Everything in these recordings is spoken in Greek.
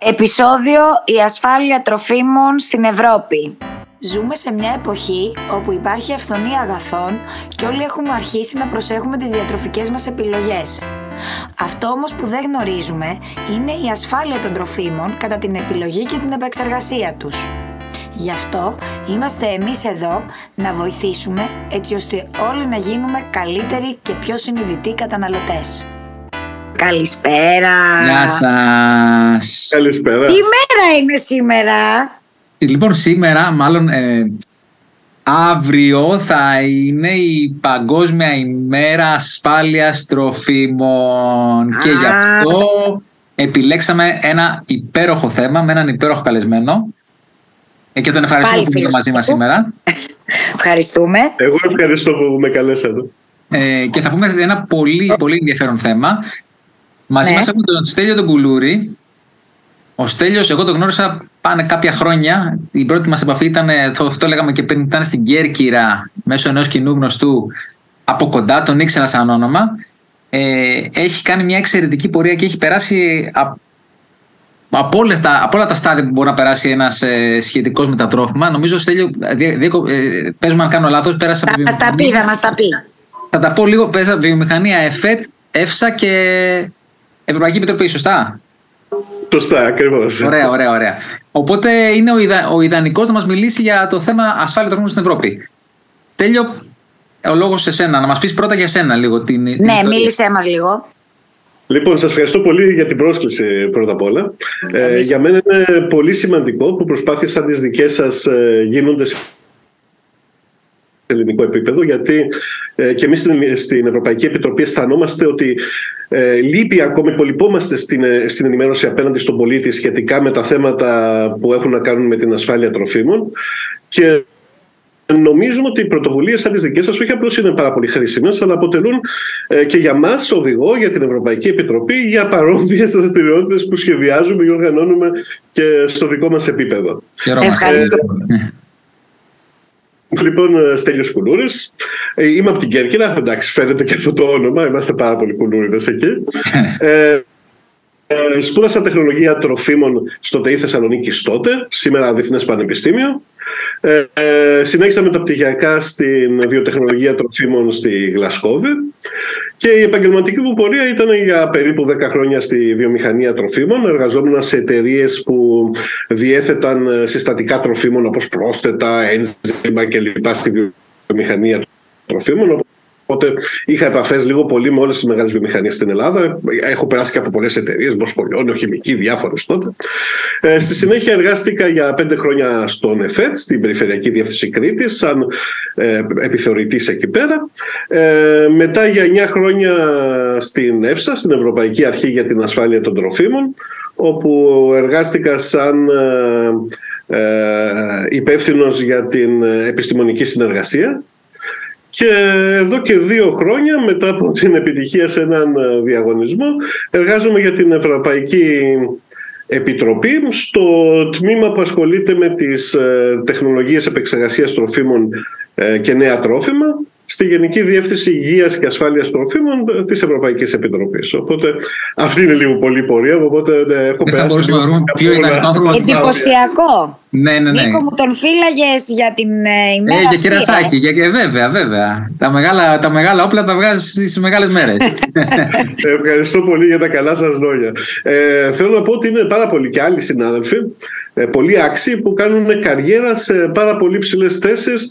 Επεισόδιο «Η ασφάλεια τροφίμων στην Ευρώπη». Ζούμε σε μια εποχή όπου υπάρχει αυθονία αγαθών και όλοι έχουμε αρχίσει να προσέχουμε τις διατροφικές μας επιλογές. Αυτό όμως που δεν γνωρίζουμε είναι η ασφάλεια των τροφίμων κατά την επιλογή και την επεξεργασία τους. Γι' αυτό είμαστε εμείς εδώ να βοηθήσουμε έτσι ώστε όλοι να γίνουμε καλύτεροι και πιο συνειδητοί καταναλωτές. Καλησπέρα. Γεια σας. Καλησπέρα. Τι μέρα είναι σήμερα? Λοιπόν, σήμερα μάλλον αύριο θα είναι η Παγκόσμια ημέρα ασφάλειας τροφίμων. Και γι' αυτό επιλέξαμε ένα υπέροχο θέμα με έναν υπέροχο καλεσμένο. Και τον ευχαριστούμε που είναι μαζί μας σήμερα. Ευχαριστούμε. Εγώ ευχαριστώ που με καλέσατε. Και θα πούμε ένα πολύ, πολύ ενδιαφέρον θέμα. Μαζί μας έχουμε τον Στέλιο τον Κουλούρη. Ο Στέλιος, εγώ τον γνώρισα πάνε κάποια χρόνια. Η πρώτη μας επαφή ήταν, αυτό λέγαμε και πριν, ήταν στην Κέρκυρα μέσω ενός κοινού γνωστού από κοντά. Τον ήξερα σαν όνομα. Έχει κάνει μια εξαιρετική πορεία και έχει περάσει από όλα τα στάδια που μπορεί να περάσει ένας σχετικός με τα τρόφιμα. Νομίζω, Στέλιο, πες μου αν κάνω λάθος, πέρασε από βιομηχανία. Θα μας τα πει. Θα τα πω λίγο. Πέρασε από βιομηχανία, ΕΦΕΤ, ΕΦΣΑ και Ευρωπαϊκή Επιτροπή, σωστά? Σωστά, ακριβώς. Ωραία. Οπότε είναι ο ιδανικός να μας μιλήσει για το θέμα ασφάλεια τροφίμων στην Ευρώπη. Τέλειο, ο λόγος σε σένα. Να μας πεις πρώτα για σένα λίγο την ιστορία. Μίλησέ μας λίγο. Λοιπόν, σας ευχαριστώ πολύ για την πρόσκληση πρώτα απ' όλα. Για μένα είναι πολύ σημαντικό που προσπάθειες σαν τις δικές σας γίνονται σε ελληνικό επίπεδο, γιατί και εμείς στην Ευρωπαϊκή Επιτροπή αισθανόμαστε ότι λείπει ακόμη, υπολοιπόμαστε στην ενημέρωση απέναντι στον πολίτη σχετικά με τα θέματα που έχουν να κάνουν με την ασφάλεια τροφίμων. Και νομίζουμε ότι οι πρωτοβουλίες σαν τις δικές σας όχι απλώς είναι πάρα πολύ χρήσιμες, αλλά αποτελούν και για μας οδηγό, για την Ευρωπαϊκή Επιτροπή, για παρόμοιες δραστηριότητες που σχεδιάζουμε ή οργανώνουμε και στο δικό μας επίπεδο. Ευχαριστώ. Λοιπόν, Στέλιος Κουλούρης. Είμαι από την Κέρκυρα. Εντάξει, φαίνεται και αυτό το όνομα. Είμαστε πάρα πολλοί κουλούριδες εκεί. Σπούδασα τεχνολογία τροφίμων στο ΤΕΙ Θεσσαλονίκης τότε, σήμερα Διεθνές Πανεπιστήμιο. Συνέχισα μεταπτυχιακά στην βιοτεχνολογία τροφίμων στη Γλασκόβη. Και η επαγγελματική μου πορεία ήταν για περίπου 10 χρόνια στη βιομηχανία τροφίμων. Εργαζόμουν σε εταιρείες που διέθεταν συστατικά τροφίμων όπως πρόσθετα, ένζημα κλπ. Στη βιομηχανία τροφίμων. Οπότε είχα επαφές λίγο πολύ με όλες τις μεγάλες βιομηχανίες στην Ελλάδα. Έχω περάσει και από πολλές εταιρείες, Μποσκολιώνιο, Χημική, διάφορες τότε. Στη συνέχεια εργάστηκα για 5 χρόνια στον ΕΦΕΤ, στην Περιφερειακή Διεύθυνση Κρήτης, σαν επιθεωρητής εκεί πέρα. Μετά για 9 χρόνια στην ΕΦΣΑ, στην Ευρωπαϊκή Αρχή για την Ασφάλεια των Τροφίμων, όπου εργάστηκα σαν υπεύθυνος για την επιστημονική συνεργασία. Και εδώ και 2 χρόνια μετά από την επιτυχία σε έναν διαγωνισμό εργάζομαι για την Ευρωπαϊκή Επιτροπή στο τμήμα που ασχολείται με τις τεχνολογίες επεξεργασίας τροφίμων και νέα τρόφιμα στη Γενική Διεύθυνση Υγείας και Ασφάλειας Τροφίμων της Ευρωπαϊκής Επιτροπής. Οπότε αυτή είναι λίγο πολύ πορεία. Οπότε έχω περάσει. Εντυπωσιακό. Ναι. Νίκο μου, τον φύλαγες για την ημέρα αυτή. Για κερασάκι, βέβαια. Τα μεγάλα όπλα τα βγάζεις στις μεγάλες μέρες. Ευχαριστώ πολύ για τα καλά σας λόγια. Θέλω να πω ότι είναι πάρα πολλοί και άλλοι συνάδελφοι, πολλοί άξιοι που κάνουν καριέρα σε πάρα πολύ ψηλές θέσεις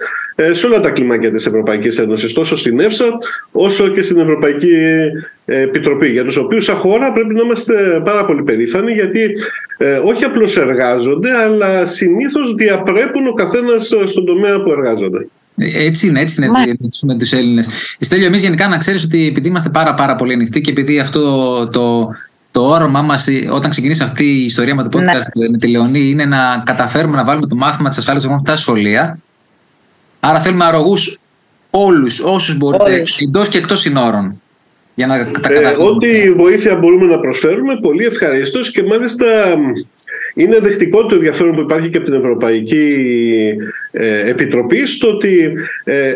σε όλα τα κλιμάκια της Ευρωπαϊκής Ένωσης, τόσο στην ΕΦΣΑ όσο και στην Ευρωπαϊκή Επιτροπή, για τους οποίους σαν χώρα πρέπει να είμαστε πάρα πολύ περήφανοι, γιατί όχι απλώς εργάζονται, αλλά συνήθως διαπρέπουν ο καθένας στον τομέα που εργάζονται. Έτσι είναι με τους Έλληνες. Στέλιο, εμείς γενικά να ξέρεις ότι επειδή είμαστε πάρα πολύ ανοιχτοί και επειδή αυτό το όραμά μας, όταν ξεκινήσει αυτή η ιστορία με το podcast με τη Λεωνή, είναι να καταφέρουμε να βάλουμε το μάθημα της ασφάλειας στα σχολεία. Άρα θέλουμε αρρωγούς όλους, όσους μπορείτε, εντός και εκτός συνόρων. Για να τα καταφέρουμε. Ό,τι βοήθεια μπορούμε να προσφέρουμε, πολύ ευχαρίστως, και μάλιστα είναι δεκτικό το ενδιαφέρον που υπάρχει και από την Ευρωπαϊκή Επιτροπή στο ότι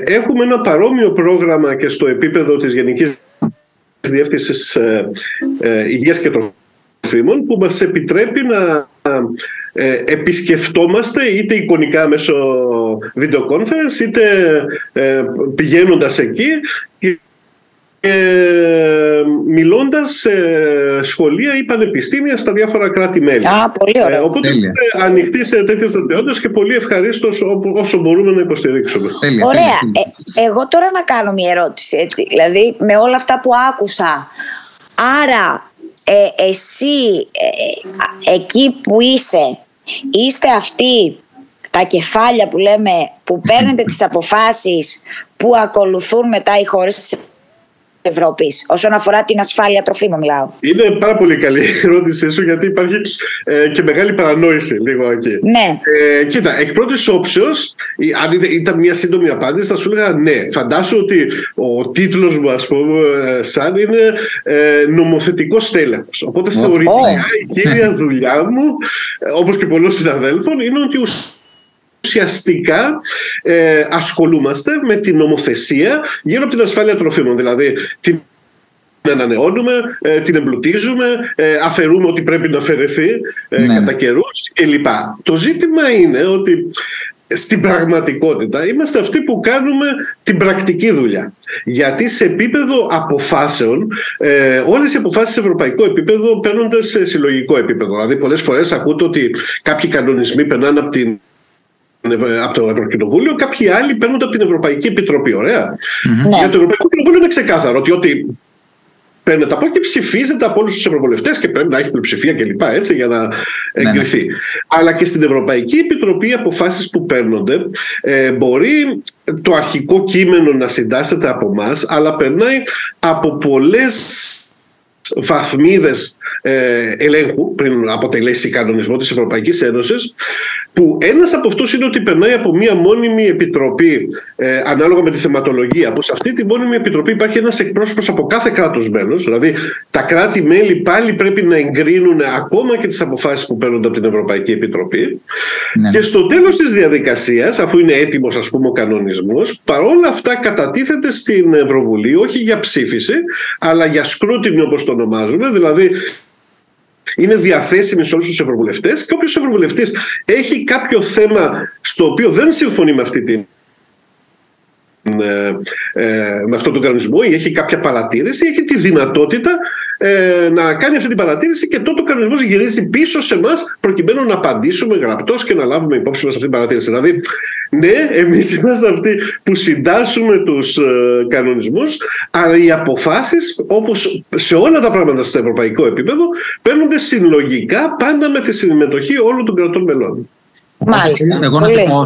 έχουμε ένα παρόμοιο πρόγραμμα και στο επίπεδο της Γενικής Διεύθυνσης Υγείας και Τροφίμων τροφίμων που μας επιτρέπει να επισκεφτόμαστε είτε εικονικά μέσω video conference είτε πηγαίνοντας εκεί και μιλώντας σε σχολεία ή πανεπιστήμια στα διάφορα κράτη-μέλη. Πολύ ωραία. Οπότε ανοιχτοί σε τέτοιες δραστηριότητες και πολύ ευχαρίστως όσο μπορούμε να υποστηρίξουμε. Τέλεια, ωραία. Εγώ τώρα να κάνω μια ερώτηση, έτσι. Δηλαδή με όλα αυτά που άκουσα. Άρα εσύ εκεί που είστε αυτοί τα κεφάλια που λέμε που παίρνετε τις αποφάσεις που ακολουθούν μετά οι χώρες της Ευρώπης, όσον αφορά την ασφάλεια τροφίμων, μιλάω. Είναι πάρα πολύ καλή η ερώτησή σου, γιατί υπάρχει και μεγάλη παρανόηση λίγο εκεί. Ναι. Κοίτα, εκ πρώτης όψεως, αν ήταν μια σύντομη απάντηση, θα σου έλεγα ναι. Φαντάσου ότι ο τίτλος μου, ας πούμε, σαν είναι νομοθετικός τέλεχος. Οπότε θεωρητικά η κύρια δουλειά μου, όπως και πολλών συναδέλφων, είναι ότι ουσιαστικά ασχολούμαστε με την νομοθεσία γύρω από την ασφάλεια τροφίμων. Δηλαδή την ανανεώνουμε, την εμπλουτίζουμε, αφαιρούμε ό,τι πρέπει να αφαιρεθεί κατά καιρούς κλπ. Το ζήτημα είναι ότι στην πραγματικότητα είμαστε αυτοί που κάνουμε την πρακτική δουλειά. Γιατί σε επίπεδο αποφάσεων, όλες οι αποφάσεις σε ευρωπαϊκό επίπεδο παίρνονται σε συλλογικό επίπεδο. Δηλαδή πολλές φορές ακούτε ότι κάποιοι κανονισμοί περνάνε από το Ευρωκοινοβούλιο, κάποιοι άλλοι παίρνονται από την Ευρωπαϊκή Επιτροπή. Ωραία. Mm-hmm. Για το Ευρωπαϊκό Κοινοβούλιο είναι ξεκάθαρο ότι ό,τι παίρνετε από και ψηφίζεται από όλους τους ευρωβουλευτές και πρέπει να έχει πλειοψηφία κλπ. Έτσι για να εγκριθεί. Mm-hmm. Αλλά και στην Ευρωπαϊκή Επιτροπή οι αποφάσεις που παίρνονται μπορεί το αρχικό κείμενο να συντάσσεται από εμάς, αλλά περνάει από πολλές βαθμίδες ελέγχου πριν αποτελέσει κανονισμό της Ευρωπαϊκής Ένωσης, που ένας από αυτούς είναι ότι περνάει από μία μόνιμη επιτροπή ανάλογα με τη θεματολογία, που σε αυτή τη μόνιμη επιτροπή υπάρχει ένας εκπρόσωπος από κάθε κράτος μέλος. Δηλαδή τα κράτη-μέλη πάλι πρέπει να εγκρίνουν ακόμα και τις αποφάσεις που παίρνονται από την Ευρωπαϊκή Επιτροπή. Ναι. Και στο τέλος της διαδικασίας, αφού είναι έτοιμος, ας πούμε, ο κανονισμός, παρόλα αυτά κατατίθεται στην Ευρωβουλή όχι για ψήφιση, αλλά για σκρούτινη, όπως το ονομάζουμε, δηλαδή είναι διαθέσιμη σε όλους τους ευρωβουλευτές και όποιος ευρωβουλευτής έχει κάποιο θέμα στο οποίο δεν συμφωνεί με αυτή την με αυτόν τον κανονισμό ή έχει κάποια παρατήρηση, έχει τη δυνατότητα να κάνει αυτή την παρατήρηση και τότε ο κανονισμός γυρίζει πίσω σε εμάς προκειμένου να απαντήσουμε γραπτώς και να λάβουμε υπόψη μας αυτή την παρατήρηση. Δηλαδή ναι, εμείς είμαστε αυτοί που συντάσσουμε τους κανονισμούς, αλλά οι αποφάσεις, όπως σε όλα τα πράγματα στο ευρωπαϊκό επίπεδο, παίρνονται συλλογικά πάντα με τη συμμετοχή όλων των κρατών μελών. Μάλιστα. Εγώ να σε πω,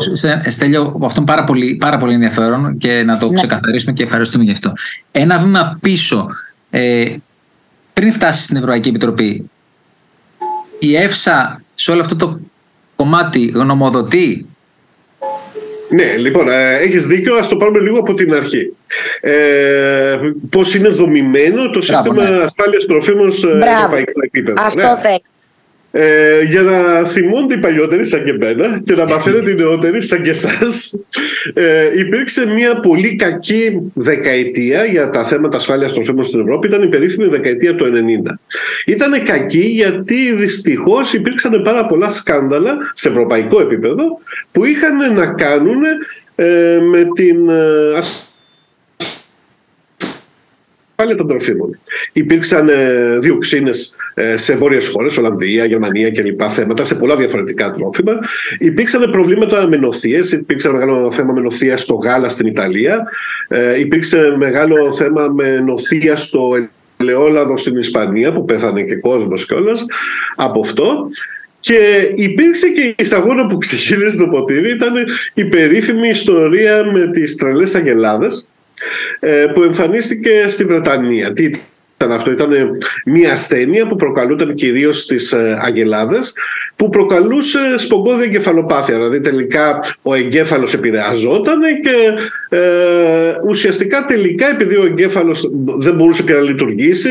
Στέλιο, αυτό είναι πάρα πολύ ενδιαφέρον και να το ξεκαθαρίσουμε και ευχαριστούμε γι' αυτό. Ένα βήμα πίσω, πριν φτάσει στην Ευρωπαϊκή Επιτροπή, η ΕΦΣΑ σε όλο αυτό το κομμάτι γνωμοδοτεί. Ναι, λοιπόν, έχεις δίκιο, ας το πάρουμε λίγο από την αρχή. Πώς είναι δομημένο το σύστημα ασφάλειας τροφίμων στο ευρωπαϊκό επίπεδο. Αυτό θέλει. Για να θυμούνται οι παλιότεροι σαν και εμένα και να μαθαίνετε οι νεότεροι σαν και εσάς, υπήρξε μια πολύ κακή δεκαετία για τα θέματα ασφάλειας τροφίμων στην Ευρώπη. Ήταν η περίφημη δεκαετία του 90. Ήτανε κακή γιατί δυστυχώς υπήρξαν πάρα πολλά σκάνδαλα σε ευρωπαϊκό επίπεδο που είχαν να κάνουν με την ασφάλεια των τροφίμων. Υπήρξαν διοξίνες σε βόρειες χώρες, Ολλανδία, Γερμανία κλπ. Θέματα σε πολλά διαφορετικά τρόφιμα. Υπήρξαν προβλήματα με νοθείες, υπήρξε μεγάλο θέμα με νοθεία στο γάλα στην Ιταλία, υπήρξε μεγάλο θέμα με νοθεία στο ελαιόλαδο στην Ισπανία που πέθανε και κόσμος κιόλας από αυτό. Και υπήρξε και η σταγόνα που ξεχύλισε το ποτήρι, ήταν η περίφημη ιστορία με τις τρελές αγελάδες που εμφανίστηκε στη Βρετανία. Τι ήταν αυτό? Ήταν μια ασθένεια που προκαλούταν κυρίως στις αγελάδες, που προκαλούσε σπογκώδη εγκεφαλοπάθεια. Δηλαδή τελικά ο εγκέφαλος επηρεαζόταν και ουσιαστικά τελικά, επειδή ο εγκέφαλος δεν μπορούσε πια να λειτουργήσει,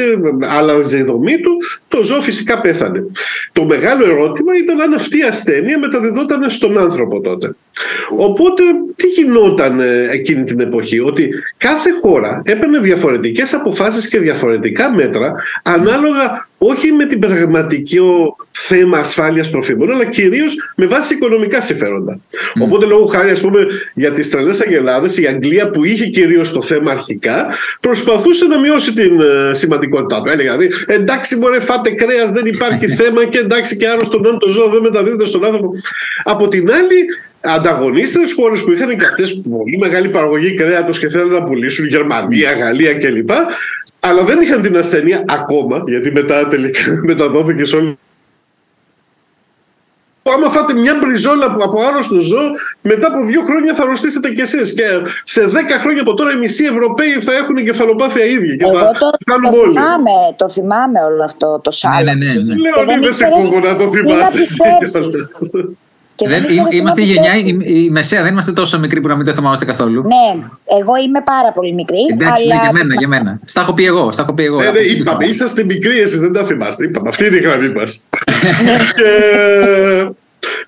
άλλαζε η δομή του, το ζώο φυσικά πέθανε. Το μεγάλο ερώτημα ήταν αν αυτή η ασθένεια μεταδιδόταν στον άνθρωπο τότε. Οπότε τι γινόταν εκείνη την εποχή? Ότι κάθε χώρα έπαιρνε διαφορετικές αποφάσεις και διαφορετικά μέτρα ανάλογα όχι με την πραγματικό θέμα ασφάλειας τροφίμων, αλλά κυρίως με βάση οικονομικά συμφέροντα. Mm. Οπότε, λόγω χάρη, ας πούμε, για τις τρελές αγελάδες, η Αγγλία, που είχε κυρίως το θέμα αρχικά, προσπαθούσε να μειώσει την σημαντικότητά του. Έλεγε, δηλαδή, εντάξει, μωρέ, φάτε κρέας, δεν υπάρχει θέμα, και εντάξει, και άρρωστον, αν το ζώο δεν μεταδίδεται στον άνθρωπο. Από την άλλη, ανταγωνίστες χώρες που είχαν και αυτές πολύ μεγάλη παραγωγή κρέατος και θέλουν να πουλήσουν, Γερμανία, Γαλλία κλπ. Αλλά δεν είχαν την ασθένεια ακόμα, γιατί μετά τελικά μεταδόθηκε σε όλη. Άμα φάτε μια μπριζόλα από άρρωστο ζώο, μετά από 2 χρόνια θα αρρωστήσετε κι εσείς. Και σε 10 χρόνια από τώρα οι μισοί Ευρωπαίοι θα έχουν εγκεφαλοπάθεια ίδιοι. Και το θυμάμαι όλο αυτό το σάλαμ. Ναι. Λέω, είμαι σε κούγκο να το θυμάσαι. Είμαστε η γενιά, η μεσαία, δεν είμαστε τόσο μικροί που να μην το θυμάμαστε καθόλου. Ναι, εγώ είμαι πάρα πολύ μικρή. Εντάξει, αλλά... για μένα. Στα έχω πει εγώ. Είπαμε, είσαστε μικροί, εσείς δεν τα θυμάστε. Είπαμε, αυτή είναι η γραμμή μας.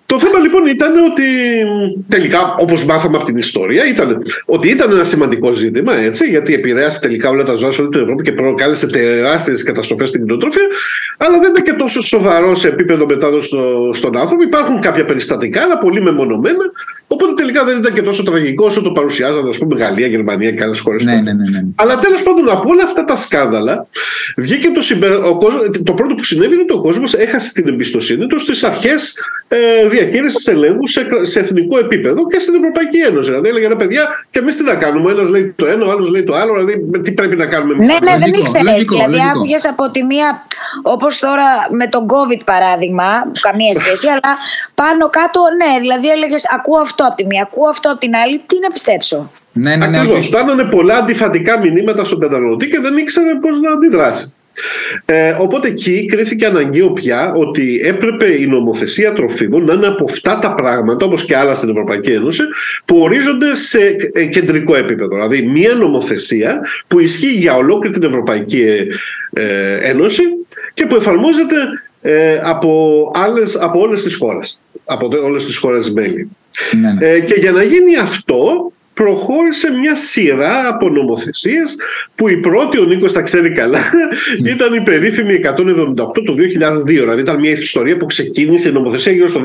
Το θέμα λοιπόν ήταν ότι τελικά, όπως μάθαμε από την ιστορία, ήταν ένα σημαντικό ζήτημα, έτσι, γιατί επηρέασε τελικά όλα τα ζώα σε όλη την Ευρώπη και προκάλεσε τεράστιες καταστροφές στην κτηνοτροφία, αλλά δεν ήταν και τόσο σοβαρό σε επίπεδο μετάδοση στον άνθρωπο. Υπάρχουν κάποια περιστατικά, αλλά πολύ μεμονωμένα. Οπότε τελικά δεν ήταν και τόσο τραγικό όσο το παρουσιάζαν, ας πούμε, Γαλλία, Γερμανία και άλλες χώρες. Ναι. Αλλά τέλος πάντων, από όλα αυτά τα σκάνδαλα, βγήκε το πρώτο που συνέβη είναι ότι ο κόσμος έχασε την εμπιστοσύνη του στις αρχές διαχείρισης ελέγχου σε εθνικό επίπεδο και στην Ευρωπαϊκή Ένωση. Δηλαδή έλεγε, ρε παιδιά, και εμείς τι να κάνουμε. Ένας λέει το ένα, ο άλλος λέει το άλλο. Δηλαδή, τι πρέπει να κάνουμε εμείς. Ναι, δεν ήξερες. Δηλαδή, άκουγες από τη μία, όπως τώρα με τον COVID παράδειγμα, καμία σχέση, αλλά πάνω κάτω, ναι, δηλαδή έλεγες, ακούω αυτό από τη μία, ακούω αυτό από την άλλη, τι να πιστέψω. Ναι. Ακριβώς. Φτάνανε πολλά αντιφατικά μηνύματα στον καταναλωτή και δεν ήξερε πώς να αντιδράσει. Οπότε εκεί κρίθηκε αναγκαίο πια ότι έπρεπε η νομοθεσία τροφίμων να είναι από αυτά τα πράγματα, όπως και άλλα στην Ευρωπαϊκή Ένωση, που ορίζονται σε κεντρικό επίπεδο. Δηλαδή μια νομοθεσία που ισχύει για ολόκληρη την Ευρωπαϊκή Ένωση και που εφαρμόζεται από όλες τις χώρες, από όλες τις χώρες μέλη. Ναι. Και για να γίνει αυτό προχώρησε μια σειρά από νομοθεσίες που η πρώτη, ο Νίκος τα ξέρει καλά, ήταν η περίφημη 178 του 2002. Δηλαδή ήταν μια ιστορία που ξεκίνησε η νομοθεσία γύρω στο 2002.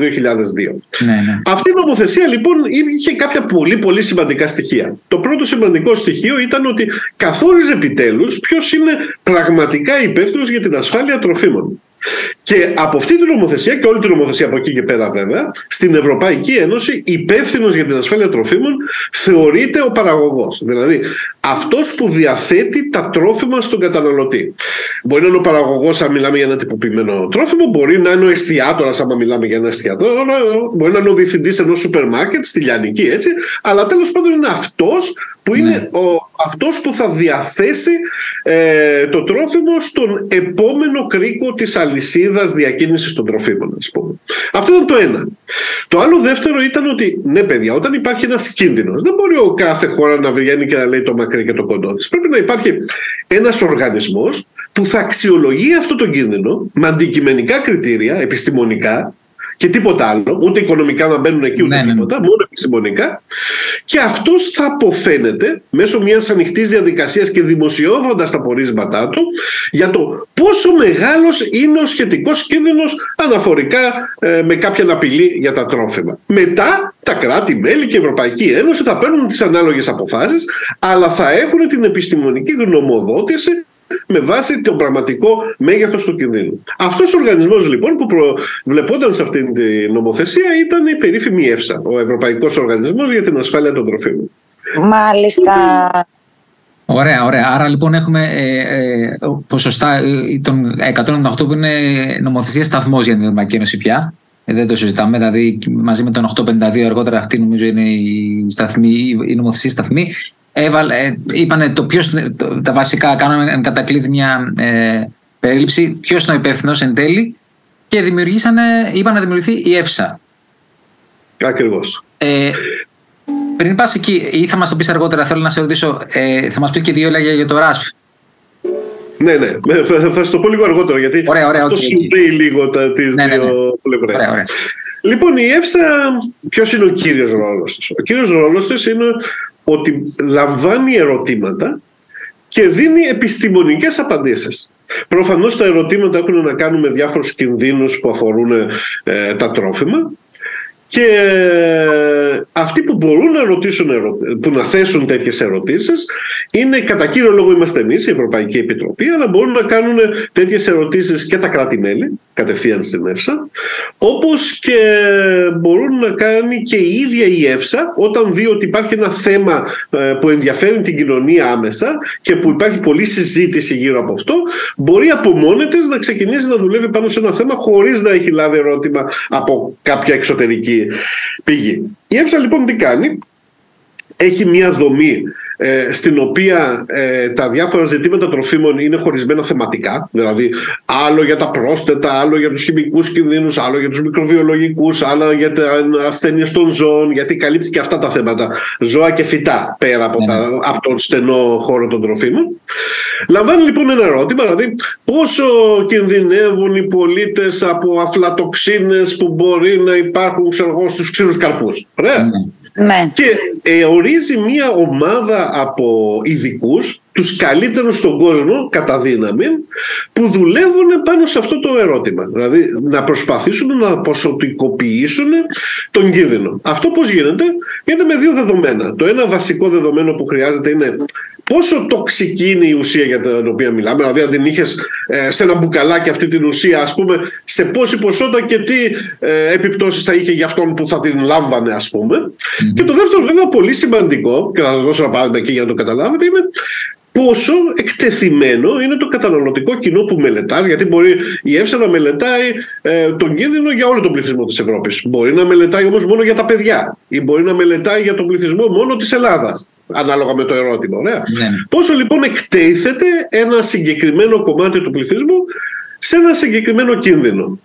Ναι. Αυτή η νομοθεσία λοιπόν είχε κάποια πολύ πολύ σημαντικά στοιχεία. Το πρώτο σημαντικό στοιχείο ήταν ότι καθόριζε επιτέλους ποιος είναι πραγματικά υπεύθυνος για την ασφάλεια τροφίμων. Και από αυτή την νομοθεσία και όλη την νομοθεσία από εκεί και πέρα, βέβαια, στην Ευρωπαϊκή Ένωση υπεύθυνος για την ασφάλεια τροφίμων θεωρείται ο παραγωγός. Δηλαδή αυτός που διαθέτει τα τρόφιμα στον καταναλωτή. Μπορεί να είναι ο παραγωγός αν μιλάμε για ένα τυποποιημένο τρόφιμο, μπορεί να είναι ο εστιατόρας αν μιλάμε για ένα εστιατόρο, μπορεί να είναι ο διευθυντής ενός σούπερ μάρκετ στη λιανική, έτσι, αλλά τέλος πάντων είναι αυτός που είναι αυτός που θα διαθέσει το τρόφιμο στον επόμενο κρίκο της αλυσίδας διακίνησης των τροφίμων, ας πούμε. Αυτό ήταν το ένα. Το άλλο δεύτερο ήταν ότι, ναι παιδιά, όταν υπάρχει ένας κίνδυνος, δεν μπορεί ο κάθε χώρα να βγαίνει και να λέει το μακρύ και το κοντό της. Πρέπει να υπάρχει ένας οργανισμός που θα αξιολογεί αυτό το κίνδυνο με αντικειμενικά κριτήρια, επιστημονικά, και τίποτα άλλο, ούτε οικονομικά να μπαίνουν εκεί, ούτε τίποτα, μόνο επιστημονικά. Και αυτός θα αποφαίνεται μέσω μιας ανοιχτής διαδικασίας και δημοσιεύοντας τα πορίσματά του για το πόσο μεγάλος είναι ο σχετικός κίνδυνος αναφορικά με κάποια απειλή για τα τρόφιμα. Μετά τα κράτη-μέλη και η Ευρωπαϊκή Ένωση θα παίρνουν τις ανάλογες αποφάσεις, αλλά θα έχουν την επιστημονική γνωμοδότηση με βάση το πραγματικό μέγεθος του κινδύνου. Αυτός ο οργανισμός λοιπόν που προβλεπόταν σε αυτήν την νομοθεσία ήταν η περίφημη ΕΦΣΑ, ο Ευρωπαϊκός Οργανισμός για την Ασφάλεια των Τροφίμων. Μάλιστα. Ωραία. Άρα λοιπόν έχουμε ποσοστά των 108 που είναι νομοθεσία σταθμός για την Ευρωπαϊκή Ένωση πια. Δεν το συζητάμε, δηλαδή μαζί με τον 852 αργότερα αυτή νομίζω είναι η νομοθεσία σταθμή. Είπανε τα βασικά, κάναμε κατακλείδη μια περίληψη, ποιος είναι ο υπεύθυνος εν τέλει, και είπαν να δημιουργηθεί η ΕΦΣΑ. Ακριβώς. Πριν πας εκεί, ή θα μας το πεις αργότερα, θέλω να σε ρωτήσω, θα μας πεις και δύο λόγια για το RASFF. Ναι, θα σου το πω λίγο αργότερα, γιατί αυτό συνδέει λίγο τις δύο πλευρές. Ωραία. Λοιπόν, η ΕΦΣΑ, ποιος είναι ο κύριος ρόλος της? Ο κύριος ρόλος της είναι ότι λαμβάνει ερωτήματα και δίνει επιστημονικές απαντήσεις. Προφανώς τα ερωτήματα έχουν να κάνουν με διάφορους κινδύνους που αφορούν τα τρόφιμα. Και αυτοί που μπορούν να ρωτήσουν, που να θέσουν τέτοιες ερωτήσεις, είναι κατά κύριο λόγο είμαστε εμείς, η Ευρωπαϊκή Επιτροπή, αλλά μπορούν να κάνουν τέτοιες ερωτήσεις και τα κράτη-μέλη, κατευθείαν στην ΕΦΣΑ, όπως και μπορούν να κάνει και η ίδια η ΕΦΣΑ, όταν δει ότι υπάρχει ένα θέμα που ενδιαφέρει την κοινωνία άμεσα και που υπάρχει πολλή συζήτηση γύρω από αυτό, μπορεί από μόνη της να ξεκινήσει να δουλεύει πάνω σε ένα θέμα χωρίς να έχει λάβει ερώτημα από κάποια εξωτερική πηγή. Η ΕΦΣΑ λοιπόν τι κάνει? Έχει μια δομή στην οποία τα διάφορα ζητήματα τροφίμων είναι χωρισμένα θεματικά, δηλαδή άλλο για τα πρόσθετα, άλλο για τους χημικούς κινδύνους, άλλο για τους μικροβιολογικούς, άλλο για τα ασθένειες των ζώων, γιατί καλύπτει και αυτά τα θέματα, ζώα και φυτά, πέρα από τον στενό χώρο των τροφίμων. Λαμβάνει λοιπόν ένα ερώτημα, δηλαδή πόσο κινδυνεύουν οι πολίτες από αφλατοξίνες που μπορεί να υπάρχουν στους ξηρούς καρπούς. Ναι. Και ορίζει μια ομάδα από ειδικούς, τους καλύτερους στον κόσμο κατά δύναμη, που δουλεύουν πάνω σε αυτό το ερώτημα. Δηλαδή να προσπαθήσουν να ποσοτικοποιήσουν τον κίνδυνο. Αυτό πώς γίνεται? Γίνεται με δύο δεδομένα. Το ένα βασικό δεδομένο που χρειάζεται είναι πόσο τοξική είναι η ουσία για την οποία μιλάμε. Δηλαδή αν την είχες σε ένα μπουκαλάκι αυτή την ουσία, ας πούμε, σε πόση ποσότητα και τι επιπτώσεις θα είχε για αυτόν που θα την λάμβανε, ας πούμε. Mm-hmm. Και το δεύτερο βέβαια πολύ σημαντικό, και θα σας δώσω ένα παράδειγμα εκεί για να το καταλάβετε, είναι πόσο εκτεθειμένο είναι το καταναλωτικό κοινό που μελετάς, γιατί μπορεί η ΕΦΣΑ να μελετάει τον κίνδυνο για όλο τον πληθυσμό της Ευρώπης. Μπορεί να μελετάει όμως μόνο για τα παιδιά ή μπορεί να μελετάει για τον πληθυσμό μόνο της Ελλάδας, ανάλογα με το ερώτημα. Ωραία. Ναι. Πόσο λοιπόν εκτίθεται ένα συγκεκριμένο κομμάτι του πληθυσμού σε ένα συγκεκριμένο κίνδυνο.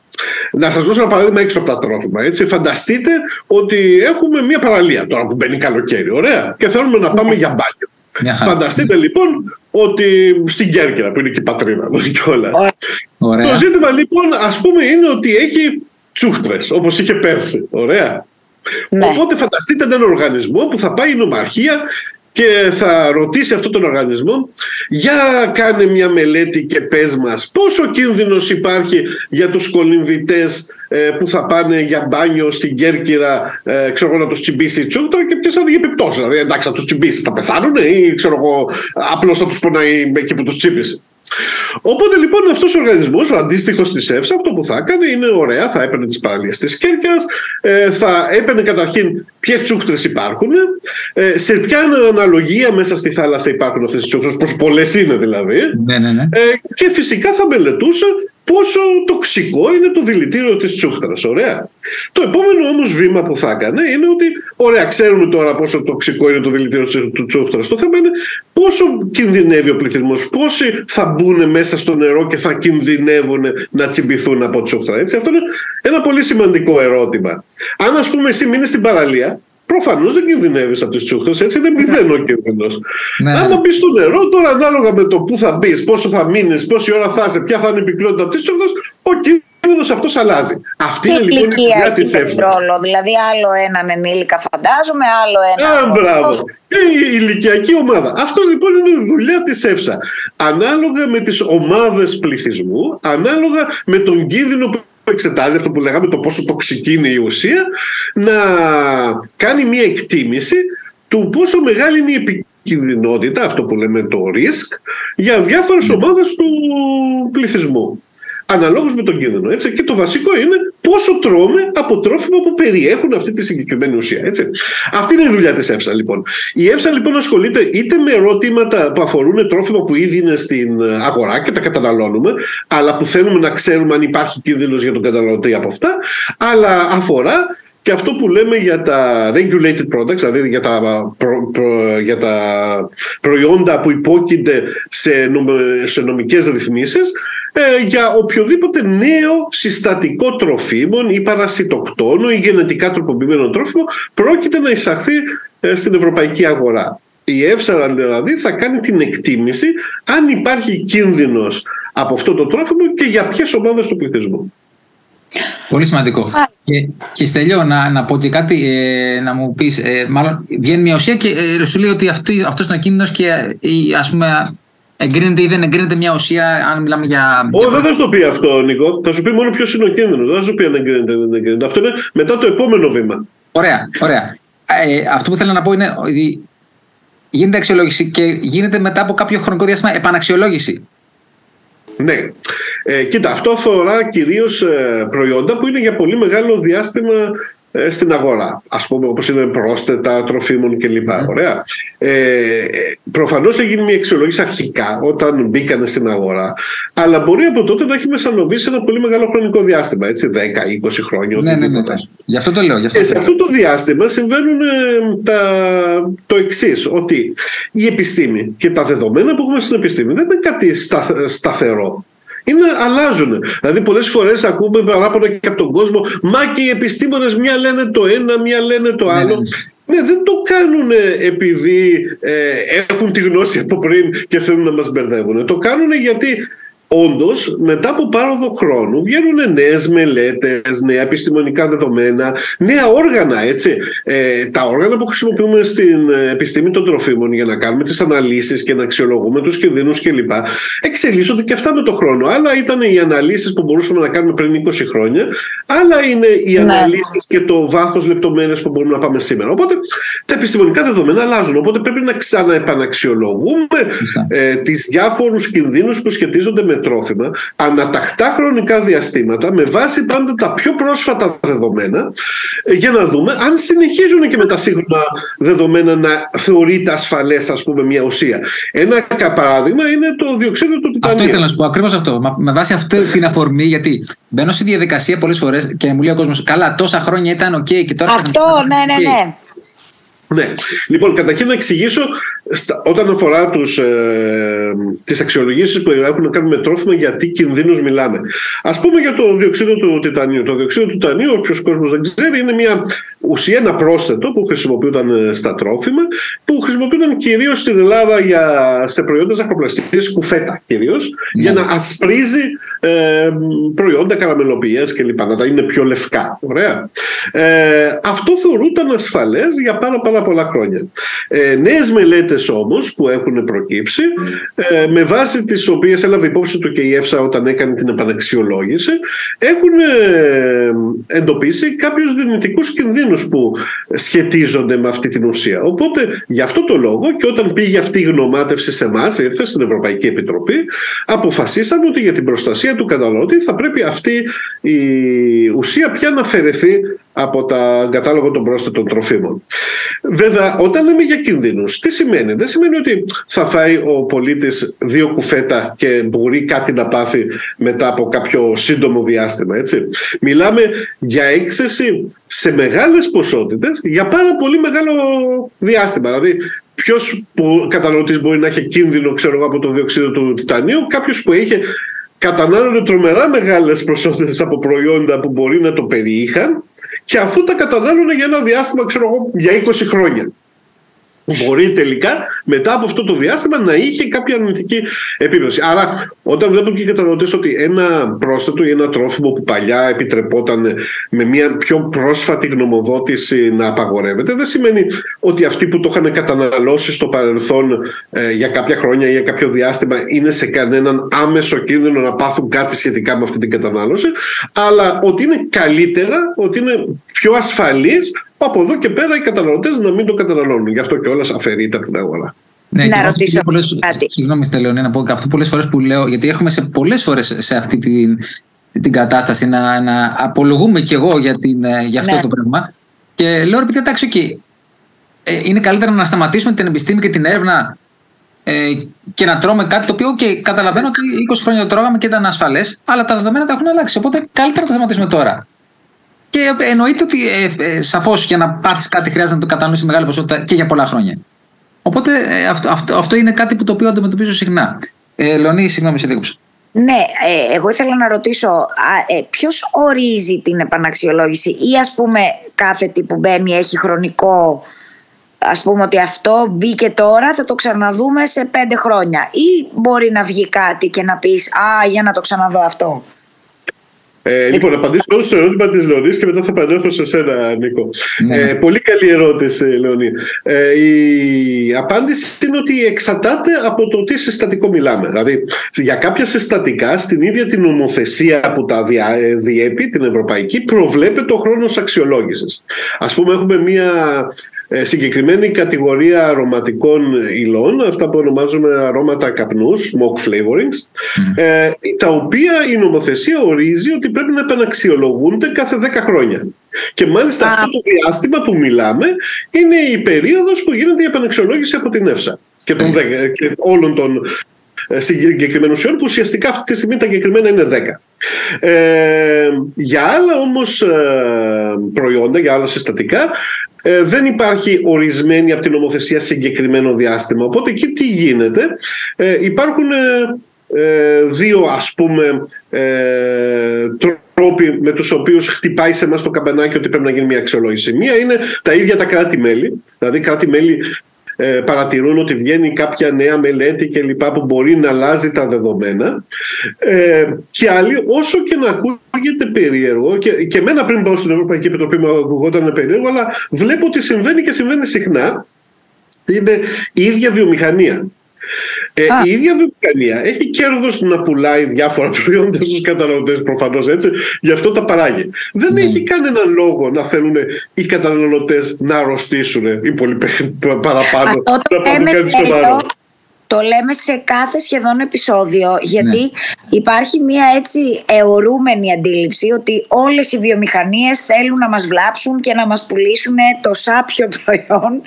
Να σας δώσω ένα παράδειγμα έξω από τα τρόφιμα. Έτσι. Φανταστείτε ότι έχουμε μια παραλία τώρα που μπαίνει καλοκαίρι. Ωραία. Και θέλουμε να πάμε για μπάνιο. Φανταστείτε λοιπόν ότι στην Κέρκυρα, που είναι και η πατρίδα μου και όλα. Ωραία. Το ζήτημα λοιπόν, ας πούμε, είναι ότι έχει τσούχτρες, όπως είχε πέρσι. Ωραία. Ναι. Οπότε φανταστείτε έναν οργανισμό που θα πάει η νομαρχία και θα ρωτήσει αυτόν τον οργανισμό, για κάνε μια μελέτη και πες μας πόσο κίνδυνος υπάρχει για τους κολυμβητές που θα πάνε για μπάνιο στην Κέρκυρα, ξέρω να τους τσιμπήσει η τσούκτρα και ποιες θα είναι επιπτώσεις. Δηλαδή εντάξει, θα τους τσιμπήσει, θα πεθάνουνε ή ξέρω εγώ απλώς θα τους πονάει εκεί που τους τσιμπήσει. Οπότε λοιπόν αυτός ο οργανισμός, ο αντίστοιχος της ΕΦΣΑ, αυτό που θα έκανε είναι ωραία, θα έπαιρνε τις παραλίες της Κέρκυρας, θα έπαιρνε καταρχήν ποιες τσούκτρες υπάρχουν, σε ποια αναλογία μέσα στη θάλασσα υπάρχουν αυτές τις τσούκτρες, πόσο πολλές είναι δηλαδή, και φυσικά θα μελετούσε πόσο τοξικό είναι το δηλητήριο της τσούχτρας. Ωραία. Το επόμενο όμως βήμα που θα έκανε είναι ότι, ωραία, ξέρουμε τώρα πόσο τοξικό είναι το δηλητήριο της τσούχτρας. Το θέμα είναι πόσο κινδυνεύει ο πληθυσμός, πόσοι θα μπουν μέσα στο νερό και θα κινδυνεύουν να τσιμπηθούν από τσούχτρα. Έτσι, αυτό είναι ένα πολύ σημαντικό ερώτημα. Αν ας πούμε εσύ μείνεις στην παραλία, προφανώς δεν κινδυνεύεις από τις τσούχτρες, έτσι είναι μηδέν ο κίνδυνος. Ναι. Άμα μπεις στο νερό, τώρα ανάλογα με το πού θα μπεις, πόσο θα μείνεις, πόση ώρα θα είσαι, ποια θα είναι η πυκνότητα από τις τσούχτρες, ο κίνδυνος αυτός αλλάζει. Αυτή είναι λοιπόν η δουλειά της ΕΦΣΑ. Δηλαδή, άλλο έναν ενήλικα, φαντάζομαι, άλλο έναν. Μπράβο. Η ηλικιακή ομάδα. Αυτό λοιπόν είναι η δουλειά της ΕΦΣΑ. Ανάλογα με τις ομάδες πληθυσμού, ανάλογα με τον κίνδυνο που εξετάζει, αυτό που λέγαμε το πόσο τοξική είναι η ουσία, να κάνει μια εκτίμηση του πόσο μεγάλη είναι η επικινδυνότητα, αυτό που λέμε το risk, για διάφορες ομάδες του πληθυσμού. Αναλόγως με τον κίνδυνο. Έτσι. Και το βασικό είναι πόσο τρώμε από τρόφιμα που περιέχουν αυτή τη συγκεκριμένη ουσία. Έτσι. Αυτή είναι η δουλειά της ΕΦΣΑ λοιπόν. Η ΕΦΣΑ λοιπόν ασχολείται είτε με ερωτήματα που αφορούν τρόφιμα που ήδη είναι στην αγορά και τα καταναλώνουμε, αλλά που θέλουμε να ξέρουμε αν υπάρχει κίνδυνος για τον καταναλωτή από αυτά, αλλά αφορά και αυτό που λέμε για τα regulated products, δηλαδή για τα προϊόντα που υπόκεινται σε νομικές ρυθμίσεις, για οποιοδήποτε νέο συστατικό τροφίμων ή παρασιτοκτόνο ή γενετικά τροποποιημένο τρόφιμο πρόκειται να εισαχθεί στην ευρωπαϊκή αγορά. Η ΕΦΣΑ δηλαδή θα κάνει την εκτίμηση αν υπάρχει κίνδυνος από αυτό το τρόφιμο και για ποιες ομάδες του πληθυσμού. Πολύ σημαντικό. Και Στέλιο, να πω ότι κάτι, να μου πεις, μάλλον βγαίνει μια ουσία και σου λέει ότι αυτός είναι ο κίνδυνος και ας πούμε Εγκρίνεται ή δεν εγκρίνεται μια ουσία, αν μιλάμε για. Όχι, δεν θα σου πει αυτό, Νίκο. Θα σου πει μόνο ποιος είναι ο κίνδυνος. Δεν θα σου πει αν εγκρίνεται ή δεν εγκρίνεται. Αυτό είναι μετά το επόμενο βήμα. Ωραία, ωραία. Αυτό που θέλω να πω είναι ότι γίνεται αξιολόγηση και γίνεται μετά από κάποιο χρονικό διάστημα επαναξιολόγηση. Ναι. Κοίτα, αυτό αφορά κυρίως προϊόντα που είναι για πολύ μεγάλο διάστημα στην αγορά, ας πούμε, όπως είναι πρόσθετα τροφίμων κλπ. Ωραία. Προφανώς έγινε μια αξιολόγηση αρχικά όταν μπήκανε στην αγορά, αλλά μπορεί από τότε να έχει μεσανοβήσει ένα πολύ μεγάλο χρονικό διάστημα, έτσι, 10-20 χρόνια. Ναι. Γι' αυτό το λέω. Σε αυτό το διάστημα συμβαίνουν το εξής, ότι η επιστήμη και τα δεδομένα που έχουμε στην επιστήμη δεν είναι κάτι σταθερό. Αλλάζουν. Δηλαδή, πολλές φορές ακούμε παράπονα και από τον κόσμο. Μα και οι επιστήμονες μια λένε το ένα, μια λένε το άλλο. Ναι, δεν το κάνουν επειδή έχουν τη γνώση από πριν και θέλουν να μας μπερδεύουν. Το κάνουν γιατί όντως μετά από πάροδο χρόνου βγαίνουν νέες μελέτες, νέα επιστημονικά δεδομένα, νέα όργανα, έτσι. Τα όργανα που χρησιμοποιούμε στην επιστήμη των τροφίμων για να κάνουμε τις αναλύσεις και να αξιολογούμε τους κινδύνους κλπ. Εξελίσσονται και αυτά με το χρόνο. Άλλα ήταν οι αναλύσεις που μπορούσαμε να κάνουμε πριν 20 χρόνια, άλλα είναι οι αναλύσεις και το βάθος λεπτομέρειες που μπορούμε να πάμε σήμερα. Οπότε τα επιστημονικά δεδομένα αλλάζουν. Οπότε πρέπει να ξαναεπαναξιολογούμε τις διάφορους κινδύνους που σχετίζονται με τρόφιμα, ανατακτά χρονικά διαστήματα, με βάση πάντα τα πιο πρόσφατα δεδομένα, για να δούμε αν συνεχίζουν και με τα σύγχρονα δεδομένα να θεωρείται ασφαλές, ας πούμε, μια ουσία. Ένα παράδειγμα είναι το διοξείδιο του τιτανίου. Αυτό ήθελα να σου πω, ακριβώς αυτό. Με βάση αυτή την αφορμή, γιατί μπαίνω στη διαδικασία πολλές φορές και μου λέει ο κόσμος, καλά, τόσα χρόνια ήταν οκ, και τώρα. Αυτό, ναι. Ναι. Λοιπόν, καταρχήν να εξηγήσω όταν αφορά τις αξιολογήσεις που έχουν να κάνουν με τρόφιμα, γιατί κινδύνους μιλάμε. Ας πούμε για το διοξείδιο του τιτανίου. Το διοξείδιο του τιτανίου, όποιος κόσμος δεν ξέρει, είναι μια ουσία, ένα πρόσθετο που χρησιμοποιούνταν στα τρόφιμα, που χρησιμοποιούνταν κυρίως στην Ελλάδα σε προϊόντα ζαχαροπλαστικής, κουφέτα κυρίως, για να ασπρίζει προϊόντα καραμελοποιίας κλπ. Να τα είναι πιο λευκά. Ωραία. Αυτό θεωρούταν ασφαλές για πάρα πολλά χρόνια. Νέες μελέτες όμως που έχουν προκύψει, με βάση τις οποίες έλαβε υπόψη του και η ΕΦΣΑ όταν έκανε την επαναξιολόγηση, έχουν εντοπίσει κάποιους δυνητικούς κινδύνους που σχετίζονται με αυτή την ουσία. Οπότε γι' αυτό το λόγο και όταν πήγε αυτή η γνωμάτευση σε εμάς, ήρθε στην Ευρωπαϊκή Επιτροπή, αποφασίσαμε ότι για την προστασία του καταναλωτή θα πρέπει αυτή η ουσία πια να αφαιρεθεί από τα κατάλογο των πρόσθετων τροφίμων. Βέβαια, όταν λέμε για κινδύνους, τι σημαίνει? Δεν σημαίνει ότι θα φάει ο πολίτης 2 κουφέτα και μπορεί κάτι να πάθει μετά από κάποιο σύντομο διάστημα, έτσι. Μιλάμε για έκθεση σε μεγάλες ποσότητες για πάρα πολύ μεγάλο διάστημα. Δηλαδή, ποιος καταναλωτής μπορεί να έχει κίνδυνο, ξέρω εγώ, από το διοξείδιο του τιτανίου? Κάποιος που είχε κατανάλωνε τρομερά μεγάλες ποσότητες από προϊόντα που μπορεί να το περιείχαν, και αφού τα κατανάλωνε για ένα διάστημα, ξέρω εγώ, για 20 χρόνια. Μπορεί τελικά μετά από αυτό το διάστημα να είχε κάποια αρνητική επίπτωση. Άρα, όταν βλέπουν και οι καταναλωτές ότι ένα πρόσθετο ή ένα τρόφιμο που παλιά επιτρεπόταν με μια πιο πρόσφατη γνωμοδότηση να απαγορεύεται, δεν σημαίνει ότι αυτοί που το είχαν καταναλώσει στο παρελθόν για κάποια χρόνια ή για κάποιο διάστημα είναι σε κανέναν άμεσο κίνδυνο να πάθουν κάτι σχετικά με αυτή την κατανάλωση, αλλά ότι είναι καλύτερα, ότι είναι πιο ασφαλής. Από εδώ και πέρα οι καταναλωτές να μην το καταναλώνουν. Γι' αυτό κιόλας αφαιρείται από την αγορά. Ναι, να ρωτήσω κάτι. Συγγνώμη, Στέλιονέ, να πω και αυτό πολλές φορές που λέω, γιατί έχουμε πολλές φορές σε αυτή την κατάσταση να απολογούμε κι εγώ για αυτό το πράγμα. Και λέω, επειδή εντάξει, okay, είναι καλύτερα να σταματήσουμε την επιστήμη και την έρευνα και να τρώμε κάτι το οποίο και καταλαβαίνω ότι 20 χρόνια το τρώγαμε και ήταν ασφαλές, αλλά τα δεδομένα τα έχουν αλλάξει. Οπότε καλύτερα να το σταματήσουμε τώρα. Και εννοείται ότι σαφώς για να πάθεις κάτι χρειάζεται να το κατανοήσεις μεγάλη ποσότητα και για πολλά χρόνια. Οπότε αυτό είναι κάτι που το οποίο αντιμετωπίζω συχνά. Λεωνή, συγγνώμη, σε δίκοψα. Ναι, εγώ ήθελα να ρωτήσω ποιος ορίζει την επαναξιολόγηση, ή ας πούμε κάθε τι που μπαίνει έχει χρονικό, ας πούμε ότι αυτό μπήκε τώρα, θα το ξαναδούμε σε 5 χρόνια, ή μπορεί να βγει κάτι και να πεις για να το ξαναδώ αυτό. Λοιπόν, απαντήσω πρώτα στο ερώτημα της Λεωνής και μετά θα επανέλθω σε σένα, Νίκο. Ναι. Πολύ καλή ερώτηση, Λεωνή. Η απάντηση είναι ότι εξαρτάται από το τι συστατικό μιλάμε. Δηλαδή, για κάποια συστατικά, στην ίδια την νομοθεσία που τα διέπει, την ευρωπαϊκή, προβλέπεται ο χρόνος αξιολόγησης. Ας πούμε, έχουμε μία συγκεκριμένη κατηγορία αρωματικών υλών, αυτά που ονομάζουμε αρώματα καπνούς, smoke flavorings, τα οποία η νομοθεσία ορίζει ότι πρέπει να επαναξιολογούνται κάθε 10 χρόνια. Και μάλιστα αυτό το διάστημα που μιλάμε είναι η περίοδος που γίνεται η επαναξιολόγηση από την ΕΦΣΑ και, και όλων των συγκεκριμένων ουσιών, που ουσιαστικά αυτή τη στιγμή τα εγκεκριμένα είναι 10. Για άλλα όμως προϊόντα, για άλλα συστατικά, δεν υπάρχει ορισμένη από την νομοθεσία συγκεκριμένο διάστημα. Οπότε εκεί τι γίνεται? Υπάρχουν δύο, ας πούμε, τρόποι με τους οποίους χτυπάει σε εμάς το καμπανάκι ότι πρέπει να γίνει μια αξιολόγηση. Μία είναι τα ίδια τα κράτη-μέλη. Δηλαδή κράτη-μέλη παρατηρούν ότι βγαίνει κάποια νέα μελέτη και λοιπά που μπορεί να αλλάζει τα δεδομένα, και άλλοι, όσο και να ακούγεται περίεργο, και εμένα πριν πάω στην Ευρωπαϊκή Επιτροπή μου ακουγόταν περίεργο, αλλά βλέπω ότι συμβαίνει και συμβαίνει συχνά, είναι η ίδια βιομηχανία. Η ίδια βιομηχανία έχει κέρδος να πουλάει διάφορα προϊόντα στους καταναλωτές, προφανώς, έτσι, γι' αυτό τα παράγει. Δεν έχει κανένα λόγο να θέλουν οι καταναλωτές να αρρωστήσουν ή πολύ παραπάνω. Αυτό το λέμε, το λέμε σε κάθε σχεδόν επεισόδιο, γιατί υπάρχει μια έτσι αιωρούμενη αντίληψη ότι όλες οι βιομηχανίες θέλουν να μας βλάψουν και να μας πουλήσουν το σάπιο προϊόν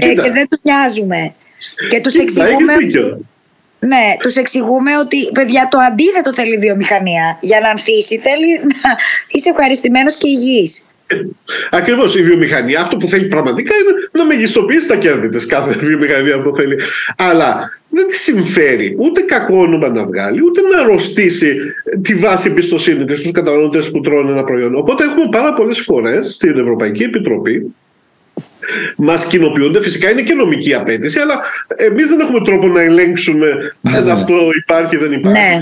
και δεν τους νοιάζουμε. Και τους εξηγούμε, ναι, τους εξηγούμε ότι παιδιά, το αντίθετο θέλει η βιομηχανία. Για να ανθίσει θέλει να είσαι ευχαριστημένος και υγιής. Ακριβώς, η βιομηχανία αυτό που θέλει πραγματικά είναι να μεγιστοποιήσει τα κέρδη της. Κάθε βιομηχανία αυτό θέλει. Αλλά δεν τη συμφέρει ούτε κακό όνομα να βγάλει, ούτε να αρρωστήσει τη βάση εμπιστοσύνη της στους καταναλωτές που τρώνε ένα προϊόν. Οπότε έχουμε πάρα πολλές φορές στην Ευρωπαϊκή Επιτροπή. Μας κοινοποιούνται, φυσικά είναι και νομική απέτηση, αλλά εμείς δεν έχουμε τρόπο να ελέγξουμε αν αυτό υπάρχει ή δεν υπάρχει. Ναι.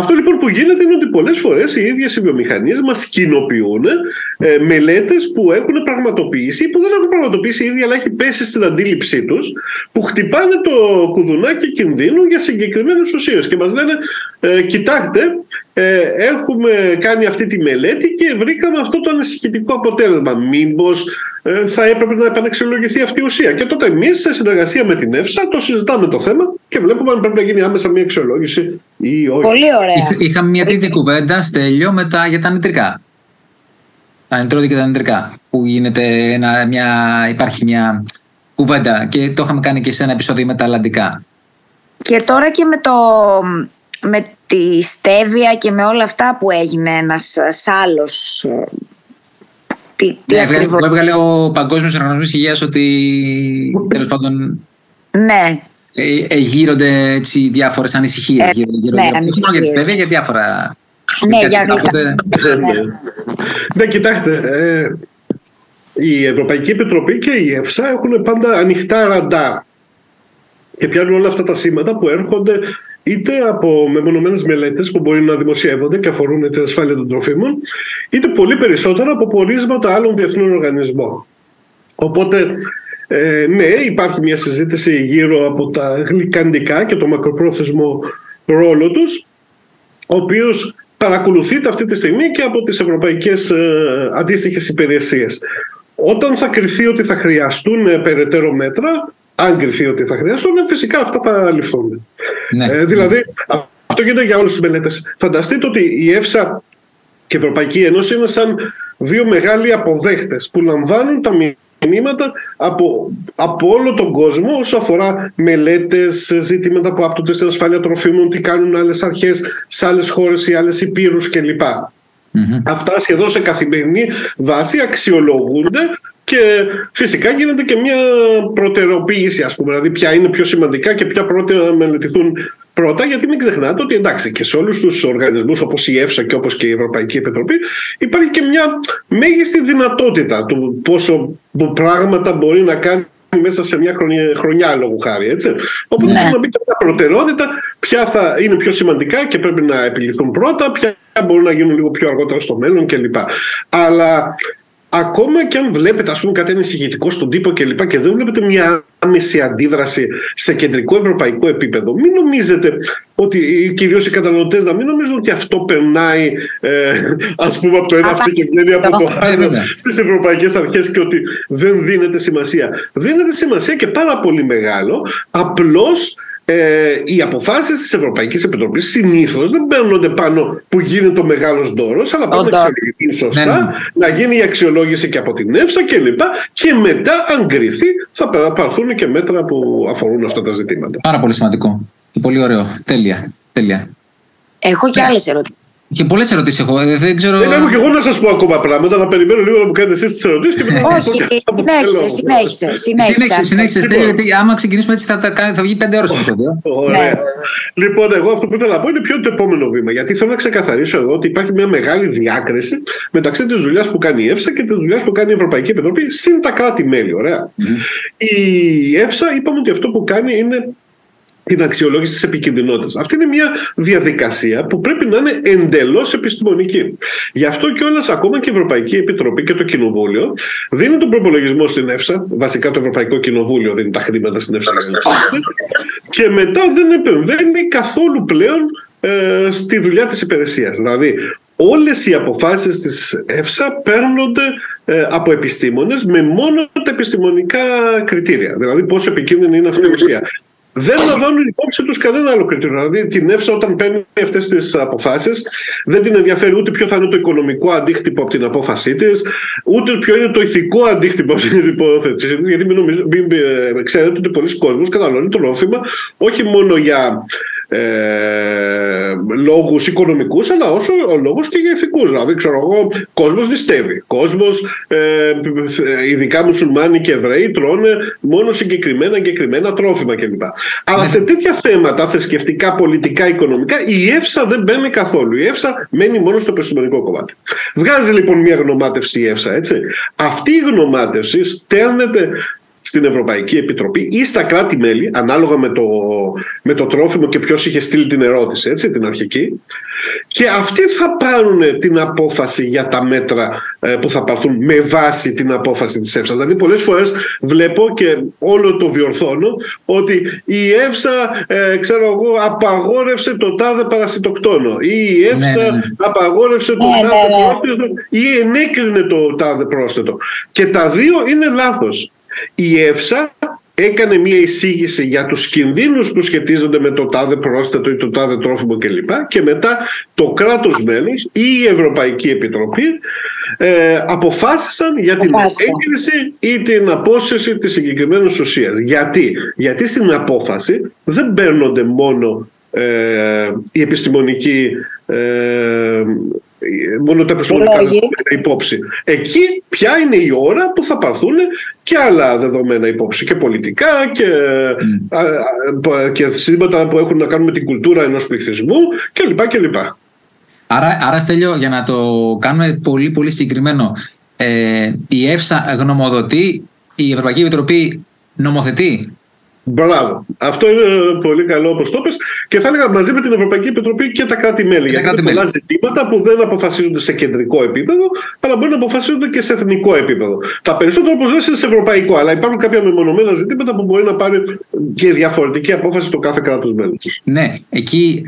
Αυτό λοιπόν που γίνεται είναι ότι πολλές φορές οι ίδιες οι βιομηχανίες μας κοινοποιούν μελέτες που έχουν πραγματοποιήσει ή που δεν έχουν πραγματοποιήσει ήδη, αλλά έχει πέσει στην αντίληψή τους, που χτυπάνε το κουδουνάκι κινδύνου για συγκεκριμένες ουσίες και μας λένε κοιτάξτε, έχουμε κάνει αυτή τη μελέτη και βρήκαμε αυτό το ανησυχητικό αποτέλεσμα. Μήπως θα έπρεπε να επαναξιολογηθεί αυτή η ουσία? Και τότε εμείς σε συνεργασία με την ΕΦΣΑ το συζητάμε το θέμα και βλέπουμε αν πρέπει να γίνει άμεσα μια αξιολόγηση ή όχι. Πολύ ωραία. Είχαμε μια τρίτη κουβέντα, Στέλιο, μετά για τα νητρικά. Τα νητρώδη και τα νητρικά. Που γίνεται υπάρχει μια κουβέντα και το είχαμε κάνει και σε ένα επεισόδιο με τα αλλαντικά. Και τώρα και με τη στέβια και με όλα αυτά που έγινε ένας σάλος. Που έβγαλε ο Παγκόσμιος Οργανισμός Υγείας ότι τέλος πάντων γύρονται έτσι διάφορες ανησυχίες. Ανησυχίες για τη στέβια και διάφορα. Ναι, για γλυκά. Ναι, κοιτάξτε, η Ευρωπαϊκή Επιτροπή και η ΕΦΣΑ έχουν πάντα ανοιχτά ραντάρ και πιάνουν όλα αυτά τα σήματα που έρχονται είτε από μεμονωμένες μελέτες που μπορεί να δημοσιεύονται και αφορούν την ασφάλεια των τροφίμων, είτε πολύ περισσότερα από πορίσματα άλλων διεθνών οργανισμών. Οπότε, υπάρχει μια συζήτηση γύρω από τα γλυκαντικά και το μακροπρόθεσμο ρόλο τους, ο οποίος παρακολουθείται αυτή τη στιγμή και από τις ευρωπαϊκές αντίστοιχες υπηρεσίες. Όταν θα κριθεί ότι θα χρειαστούν περαιτέρω μέτρα, αν κριθεί ότι θα χρειαστούν, φυσικά αυτά θα ληφθούν. Ναι. Δηλαδή, αυτό γίνεται για όλες τις μελέτες. Φανταστείτε ότι η ΕΦΣΑ και η Ευρωπαϊκή Ένωση είναι σαν δύο μεγάλοι αποδέχτες που λαμβάνουν τα μηνύματα από όλο τον κόσμο όσο αφορά μελέτες, ζητήματα που άπτονται στην ασφάλεια τροφίμων, τι κάνουν άλλες αρχές σε άλλες χώρες ή άλλες υπήρους κλπ. Αυτά σχεδόν σε καθημερινή βάση αξιολογούνται. Και φυσικά γίνεται και μια προτεραιοποίηση, ας πούμε, δηλαδή ποια είναι πιο σημαντικά και ποια πρώτα μελετηθούν πρώτα, γιατί μην ξεχνάτε ότι εντάξει και σε όλους τους οργανισμούς όπως η ΕΦΣΑ και όπως και η Ευρωπαϊκή Επιτροπή υπάρχει και μια μέγιστη δυνατότητα του πόσο πράγματα μπορεί να κάνει μέσα σε μια χρονιά λόγου χάρη, έτσι. Οπότε πρέπει να μπει και μια προτεραιότητα, ποια θα είναι πιο σημαντικά και πρέπει να επιληφθούν πρώτα, ποια μπορούν να γίνουν λίγο πιο αργότερα στο μέλλον κλπ. Αλλά ακόμα και αν βλέπετε, ας πούμε, κάτι ανησυχητικό στον τύπο κλπ. Και δεν βλέπετε μια άμεση αντίδραση σε κεντρικό ευρωπαϊκό επίπεδο, μην νομίζετε ότι κυρίως οι καταναλωτές να μην νομίζουν ότι αυτό περνάει, ας πούμε, από το ένα αυτό και βγαίνει από το άλλο στις ευρωπαϊκές αρχές και ότι δεν δίνεται σημασία. Δίνεται σημασία και πάρα πολύ μεγάλο, απλώς. Οι αποφάσεις της Ευρωπαϊκής Επιτροπής συνήθως δεν παίρνονται πάνω που γίνεται το μεγάλος ντόρος, αλλά πρέπει να εξελιγηθεί σωστά, να γίνει η αξιολόγηση και από την ΕΦΣΑ κλπ. Και μετά, αν γκριθεί, θα παρθούν και μέτρα που αφορούν αυτά τα ζητήματα. Πάρα πολύ σημαντικό. Και πολύ ωραίο. Τέλεια. Έχω και άλλες ερωτήσεις. Και πολλές ερωτήσεις έχω. Δεν ξέρω. Δεν έχω και εγώ να σας πω ακόμα πράγματα. Θα περιμένω λίγο να μου κάνετε εσείς τις ερωτήσεις και μετά. Όχι, συνέχισε. Γιατί άμα ξεκινήσουμε έτσι θα βγει 5 ώρες το επεισόδιο. Ωραία. Λοιπόν, εγώ αυτό που ήθελα να πω είναι ποιο είναι το επόμενο βήμα. Γιατί θέλω να ξεκαθαρίσω εδώ ότι υπάρχει μια μεγάλη διάκριση μεταξύ της δουλειάς που κάνει η ΕΦΣΑ και της δουλειάς που κάνει η Ευρωπαϊκή Επιτροπή συν τα κράτη-μέλη. Ωραία. Η ΕΦΣΑ είπαμε ότι αυτό που κάνει είναι την αξιολόγηση της επικινδυνότητας. Αυτή είναι μια διαδικασία που πρέπει να είναι εντελώς επιστημονική. Γι' αυτό κιόλας ακόμα και η Ευρωπαϊκή Επιτροπή και το Κοινοβούλιο δίνουν τον προπολογισμό στην ΕΦΣΑ. Βασικά το Ευρωπαϊκό Κοινοβούλιο δίνει τα χρήματα στην ΕΦΣΑ. Και μετά δεν επεμβαίνει καθόλου πλέον στη δουλειά της υπηρεσίας. Δηλαδή, όλες οι αποφάσεις της ΕΦΣΑ παίρνονται από επιστήμονες με μόνο τα επιστημονικά κριτήρια. Δηλαδή, πόσο επικίνδυνη είναι αυτή η ουσία. Δεν λαμβάνουν υπόψη τους κανένα άλλο κριτήριο. Δηλαδή, την ΕΦΣΑ όταν παίρνει αυτές τις αποφάσεις, δεν την ενδιαφέρει ούτε ποιο θα είναι το οικονομικό αντίκτυπο από την απόφασή της, ούτε ποιο είναι το ηθικό αντίκτυπο από την υπόθεση. Γιατί μην ξέρετε ότι πολλοί κόσμοι καταναλώνουν το τρόφιμα όχι μόνο για λόγους οικονομικούς, αλλά όσο ο λόγος και για ηθικούς. Δηλαδή, ξέρω εγώ, κόσμος νηστεύει. Κόσμος, ειδικά μουσουλμάνοι και Εβραίοι, τρώνε μόνο συγκεκριμένα τρόφιμα κλπ. Αλλά σε τέτοια θέματα, θρησκευτικά, πολιτικά, οικονομικά, η ΕΦΣΑ δεν μπαίνει καθόλου. Η ΕΦΣΑ μένει μόνο στο επιστημονικό κομμάτι. Βγάζει λοιπόν μια γνωμάτευση η ΕΦΣΑ, έτσι. Αυτή η γνωμάτευση στέλνεται στην Ευρωπαϊκή Επιτροπή ή στα κράτη-μέλη, ανάλογα με το τρόφιμο και ποιος είχε στείλει την ερώτηση, έτσι, την αρχική. Και αυτοί θα πάρουν την απόφαση για τα μέτρα που θα πάρθουν με βάση την απόφαση της ΕΦΣΑ. Δηλαδή, πολλές φορές βλέπω και όλο το διορθώνω ότι η ΕΦΣΑ, απαγόρευσε το τάδε παρασιτοκτόνο ή η ΕΦΣΑ απαγόρευσε το τάδε πρόσθετο ή ενέκρινε το τάδε πρόσθετο. Και τα δύο είναι λάθος. Η ΕΦΣΑ έκανε μια εισήγηση για τους κινδύνους που σχετίζονται με το τάδε πρόσθετο ή το τάδε τρόφιμο κλπ. Και μετά το κράτος μέλος ή η Ευρωπαϊκή Επιτροπή αποφάσισαν για την έγκριση ή την απόσυρση της συγκεκριμένης ουσίας. Γιατί στην απόφαση δεν παίρνονται μόνο οι επιστημονικοί μόνο τα επιστημονικά υπόψη. Εκεί ποια είναι η ώρα που θα παρθούν και άλλα δεδομένα υπόψη και πολιτικά και σύμβατα που έχουν να κάνουν με την κουλτούρα ενός πληθυσμού κλπ. Άρα Στέλιο, για να το κάνουμε πολύ πολύ συγκεκριμένο, η ΕΦΣΑ γνωμοδοτεί, η Ευρωπαϊκή Επιτροπή νομοθετεί. Μπράβο. Αυτό είναι πολύ καλό όπως το πες. Και θα έλεγα μαζί με την Ευρωπαϊκή Επιτροπή και τα κράτη-μέλη. Γιατί είναι πολλά ζητήματα που δεν αποφασίζονται σε κεντρικό επίπεδο, αλλά μπορεί να αποφασίζονται και σε εθνικό επίπεδο. Τα περισσότερα, όπως λες, είναι σε ευρωπαϊκό, αλλά υπάρχουν κάποια μεμονωμένα ζητήματα που μπορεί να πάρει και διαφορετική απόφαση το κάθε κράτος μέλος. Ναι, εκεί.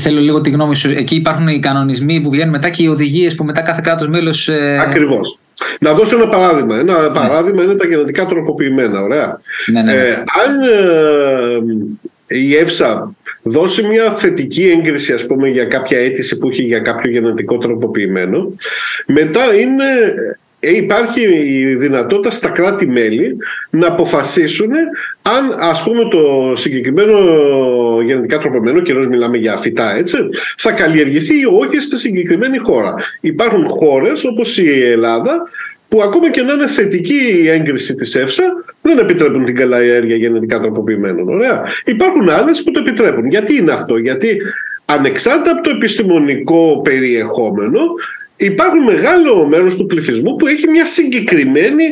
Θέλω λίγο τη γνώμη σου. Εκεί υπάρχουν οι κανονισμοί που βγαίνουν μετά και οι οδηγίες που μετά κάθε κράτος μέλος. Ακριβώς. Να δώσω ένα παράδειγμα. Ένα παράδειγμα είναι τα γενετικά τροποποιημένα. Ωραία. Αν η ΕΦΣΑ δώσει μια θετική έγκριση, ας πούμε, για κάποια αίτηση που έχει για κάποιο γενετικό τροποποιημένο, μετά υπάρχει η δυνατότητα στα κράτη-μέλη να αποφασίσουν αν, ας πούμε, το συγκεκριμένο γενετικά τροποποιημένο, κυρίως μιλάμε για φυτά, έτσι, θα καλλιεργηθεί ή όχι στη συγκεκριμένη χώρα. Υπάρχουν χώρες όπως η Ελλάδα που ακόμα και να είναι θετική η έγκριση της ΕΦΣΑ δεν επιτρέπουν την καλλιέργεια γενετικά τροποποιημένων. Ωραία. Υπάρχουν άλλες που το επιτρέπουν. Γιατί είναι αυτό? Γιατί ανεξάρτητα από το επιστημονικό περιεχόμενο, Υπάρχουν μεγάλο μέρος του πληθυσμού που έχει μια συγκεκριμένη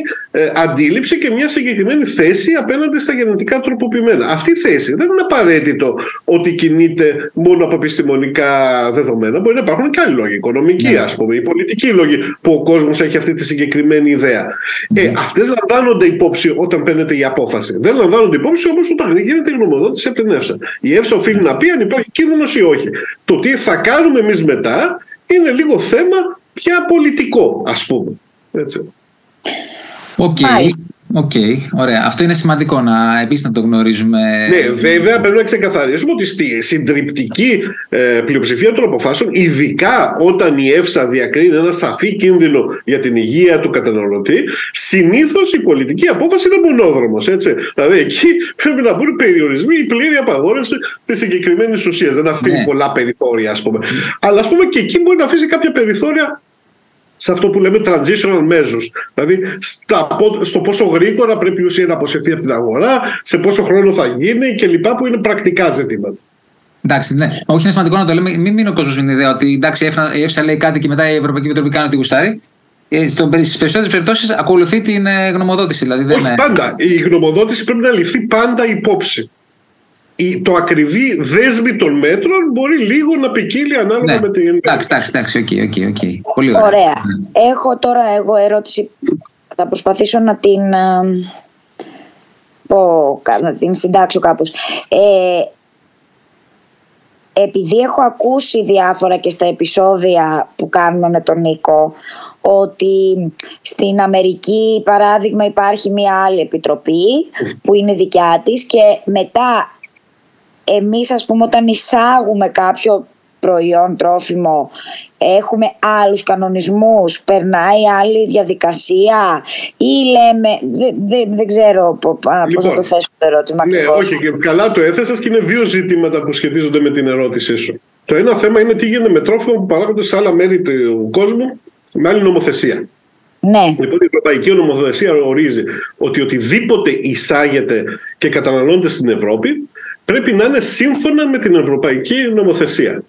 αντίληψη και μια συγκεκριμένη θέση απέναντι στα γενετικά τροποποιημένα. Αυτή η θέση δεν είναι απαραίτητο ότι κινείται μόνο από επιστημονικά δεδομένα. Μπορεί να υπάρχουν και άλλοι λόγοι, οικονομικοί, ας πούμε, οι πολιτικοί λόγοι που ο κόσμος έχει αυτή τη συγκεκριμένη ιδέα. Αυτές λαμβάνονται υπόψη όταν παίρνεται η απόφαση. Δεν λαμβάνονται υπόψη όμως όταν γίνεται η γνωμοδότηση από την ΕΦΣΑ. Η ΕΦΣΑ οφείλει να πει αν υπάρχει κίνδυνος ή όχι. Το τι θα κάνουμε εμείς μετά είναι λίγο θέμα πια πολιτικό, ας πούμε. Έτσι. Okay, ωραία. Αυτό είναι σημαντικό να επίσης να το γνωρίζουμε. Ναι, βέβαια πρέπει να ξεκαθαρίσουμε ότι στη συντριπτική πλειοψηφία των αποφάσεων, ειδικά όταν η ΕΦΣΑ διακρίνει ένα σαφή κίνδυνο για την υγεία του καταναλωτή, συνήθως η πολιτική απόφαση είναι μονόδρομος. Έτσι. Δηλαδή εκεί πρέπει να μπουν περιορισμοί, η πλήρη απαγόρευση της συγκεκριμένης ουσίας. Δεν αφήνει πολλά περιθώρια, ας πούμε. Αλλά ας πούμε και εκεί μπορεί να αφήσει κάποια περιθώρια σε αυτό που λέμε transitional measures. Δηλαδή στο πόσο γρήγορα πρέπει η ουσία να αποσυρθεί από την αγορά, σε πόσο χρόνο θα γίνει και λοιπά, που είναι πρακτικά ζητήματα. Εντάξει, ναι. Όχι, είναι σημαντικό να το λέμε. Μην μείνει ο κόσμος με την ιδέα ότι εντάξει, η ΕΦΣΑ λέει κάτι και μετά η Ευρωπαϊκή Επιτροπή κάνει ό,τι γουστάρει. Στις περισσότερες περιπτώσεις ακολουθεί την γνωμοδότηση. Δηλαδή, δεν... Όχι, πάντα. Η γνωμοδότηση πρέπει να ληφθεί πάντα υπόψη. Το ακριβή δέσμη των μέτρων μπορεί λίγο να ποικίλει ανάλογα με την ενέργεια. Εντάξει, οκ. Πολύ ωραία. Έχω τώρα εγώ ερώτηση. Θα προσπαθήσω να την, να την συντάξω κάπως. Επειδή έχω ακούσει διάφορα και στα επεισόδια που κάνουμε με τον Νίκο, ότι στην Αμερική, παράδειγμα, υπάρχει μια άλλη επιτροπή που είναι δικιά της και μετά... Εμείς, ας πούμε, όταν εισάγουμε κάποιο προϊόν τρόφιμο, έχουμε άλλους κανονισμούς, περνάει άλλη διαδικασία ή λέμε... Δεν ξέρω πώς θα το θέσω το ερώτημα. Ναι, όχι, καλά το έθεσες και είναι δύο ζητήματα που σχετίζονται με την ερώτησή σου. Το ένα θέμα είναι τι γίνεται με τρόφιμα που παράγονται σε άλλα μέρη του κόσμου με άλλη νομοθεσία. Ναι. Λοιπόν, η Ευρωπαϊκή Νομοθεσία ορίζει ότι οτιδήποτε εισάγεται και καταναλώνεται στην Ευρώπη πρέπει να είναι σύμφωνα με την Ευρωπαϊκή Νομοθεσία.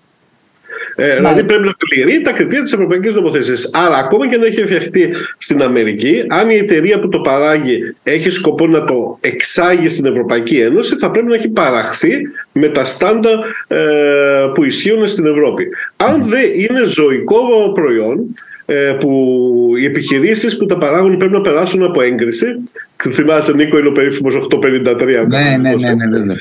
Δηλαδή πρέπει να πληρεί τα κριτήρια της Ευρωπαϊκής Νομοθεσίας. Άρα ακόμα και να έχει φτιαχτεί στην Αμερική, αν η εταιρεία που το παράγει έχει σκοπό να το εξάγει στην Ευρωπαϊκή Ένωση, θα πρέπει να έχει παραχθεί με τα στάνταρ που ισχύουν στην Ευρώπη. Αν δεν είναι ζωικό προϊόν, που οι επιχειρήσεις που τα παράγουν πρέπει να περάσουν από έγκριση. Θυμάσαι, Νίκο, είναι ο περίφημος 853. Ναι.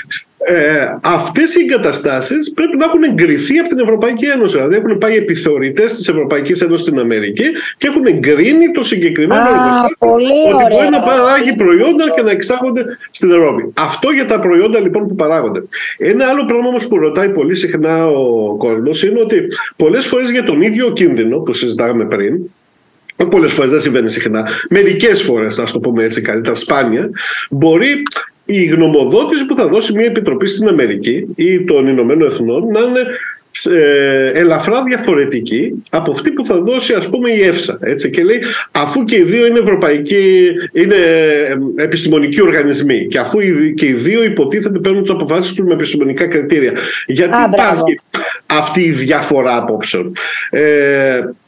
Αυτές οι εγκαταστάσεις πρέπει να έχουν εγκριθεί από την Ευρωπαϊκή Ένωση. Δηλαδή έχουν πάει επιθεωρητές της Ευρωπαϊκής Ένωσης στην Αμερική και έχουν εγκρίνει το συγκεκριμένο εργοστάσιο ότι μπορεί να παράγει προϊόντα και να εξάγονται στην Ευρώπη. Αυτό για τα προϊόντα λοιπόν που παράγονται. Ένα άλλο πρόβλημα όμως που ρωτάει πολύ συχνά ο κόσμος είναι ότι πολλές φορές για τον ίδιο κίνδυνο που συζητάγαμε πριν, πολλές φορές δεν συμβαίνει συχνά, μερικές φορές, να το πούμε έτσι καλύτερα, σπάνια, μπορεί η γνωμοδότηση που θα δώσει μια επιτροπή στην Αμερική ή των Ηνωμένων Εθνών να είναι ελαφρά διαφορετική από αυτή που θα δώσει, ας πούμε, η ΕΦΣΑ. Έτσι, και λέει, αφού και οι δύο είναι ευρωπαϊκοί, είναι επιστημονικοί οργανισμοί και αφού και οι δύο υποτίθεται παίρνουν τις αποφάσεις τους με επιστημονικά κριτήρια, γιατί υπάρχει αυτή η διαφορά απόψεων.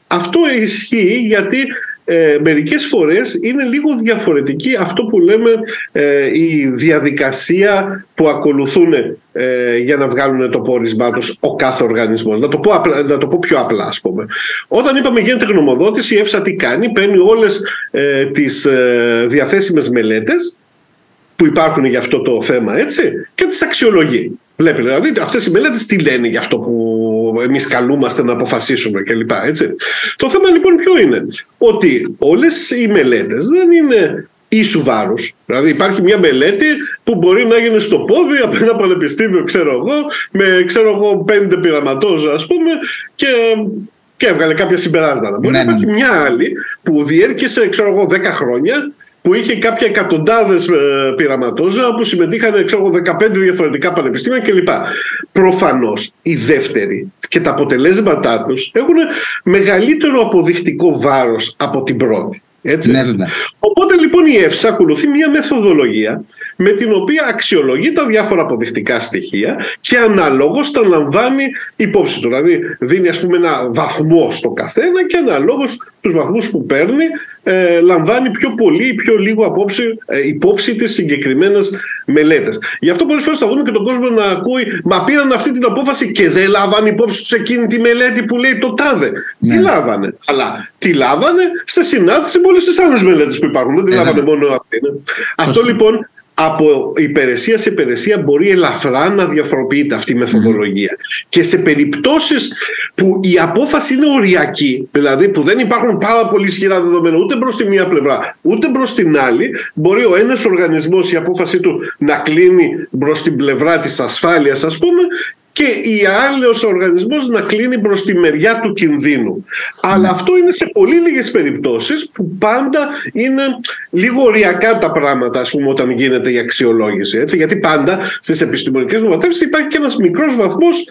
Αυτό ισχύει γιατί μερικές φορές είναι λίγο διαφορετική αυτό που λέμε η διαδικασία που ακολουθούν για να βγάλουν το πόρισμά τους ο κάθε οργανισμός. Να το πω πιο απλά, ας πούμε. Όταν είπαμε γίνεται γνωμοδότηση, η ΕΦΣΑ τι κάνει? Παίρνει όλες τις διαθέσιμες μελέτες που υπάρχουν για αυτό το θέμα, έτσι, και τις αξιολογεί. Βλέπει, δηλαδή αυτές οι μελέτες τι λένε για αυτό που εμείς καλούμαστε να αποφασίσουμε κλπ. Το θέμα λοιπόν ποιο είναι? Ότι όλες οι μελέτες δεν είναι ίσου βάρους. Δηλαδή υπάρχει μια μελέτη που μπορεί να γίνει στο πόδι από ένα πανεπιστήμιο, με 5 πειραματόζα, ας πούμε, και έβγαλε κάποια συμπεράσματα. Μπορεί να υπάρχει μια άλλη που διέρχεσε 10 χρόνια, που είχε κάποια εκατοντάδες πειραματόζα που συμμετείχαν 15 διαφορετικά πανεπιστήμια κλπ. Προφανώς οι δεύτεροι και τα αποτελέσματά τους έχουν μεγαλύτερο αποδεικτικό βάρος από την πρώτη. Έτσι. Ναι, ναι. Οπότε λοιπόν η ΕΦΣΑ ακολουθεί μια μεθοδολογία με την οποία αξιολογεί τα διάφορα αποδεικτικά στοιχεία και αναλόγως τα λαμβάνει υπόψη του. Δηλαδή δίνει ας πούμε ένα βαθμό στο καθένα και αναλόγως τους βαθμούς που παίρνει λαμβάνει πιο πολύ ή πιο λίγο υπόψη τις συγκεκριμένες μελέτες. Γι' αυτό πολλές φορές θα δούμε και τον κόσμο να ακούει «Μα πήραν αυτή την απόφαση και δεν λάβανε υπόψη τους εκείνη τη μελέτη που λέει το τάδε». Ναι. Τι λάβανε. Αλλά τι λάβανε σε συνάρτηση με όλες τις άλλες μελέτες που υπάρχουν. Δεν τη λάβανε μόνο αυτή. Ναι. Αυτό λοιπόν από υπηρεσία σε υπηρεσία μπορεί ελαφρά να διαφοροποιείται αυτή η μεθοδολογία. Και σε περιπτώσεις που η απόφαση είναι οριακή, δηλαδή που δεν υπάρχουν πάρα πολύ ισχυρά δεδομένα ούτε προς τη μία πλευρά ούτε προς την άλλη, μπορεί ο ένας οργανισμός η απόφαση του να κλείνει προς την πλευρά της ασφάλειας ας πούμε και η άλλος οργανισμός να κλείνει προς τη μεριά του κινδύνου. Αλλά αυτό είναι σε πολύ λίγες περιπτώσεις που πάντα είναι λίγο οριακά τα πράγματα, ας πούμε, όταν γίνεται η αξιολόγηση. Έτσι, γιατί πάντα στις επιστημονικές νοματεύσεις υπάρχει και ένας μικρός βαθμός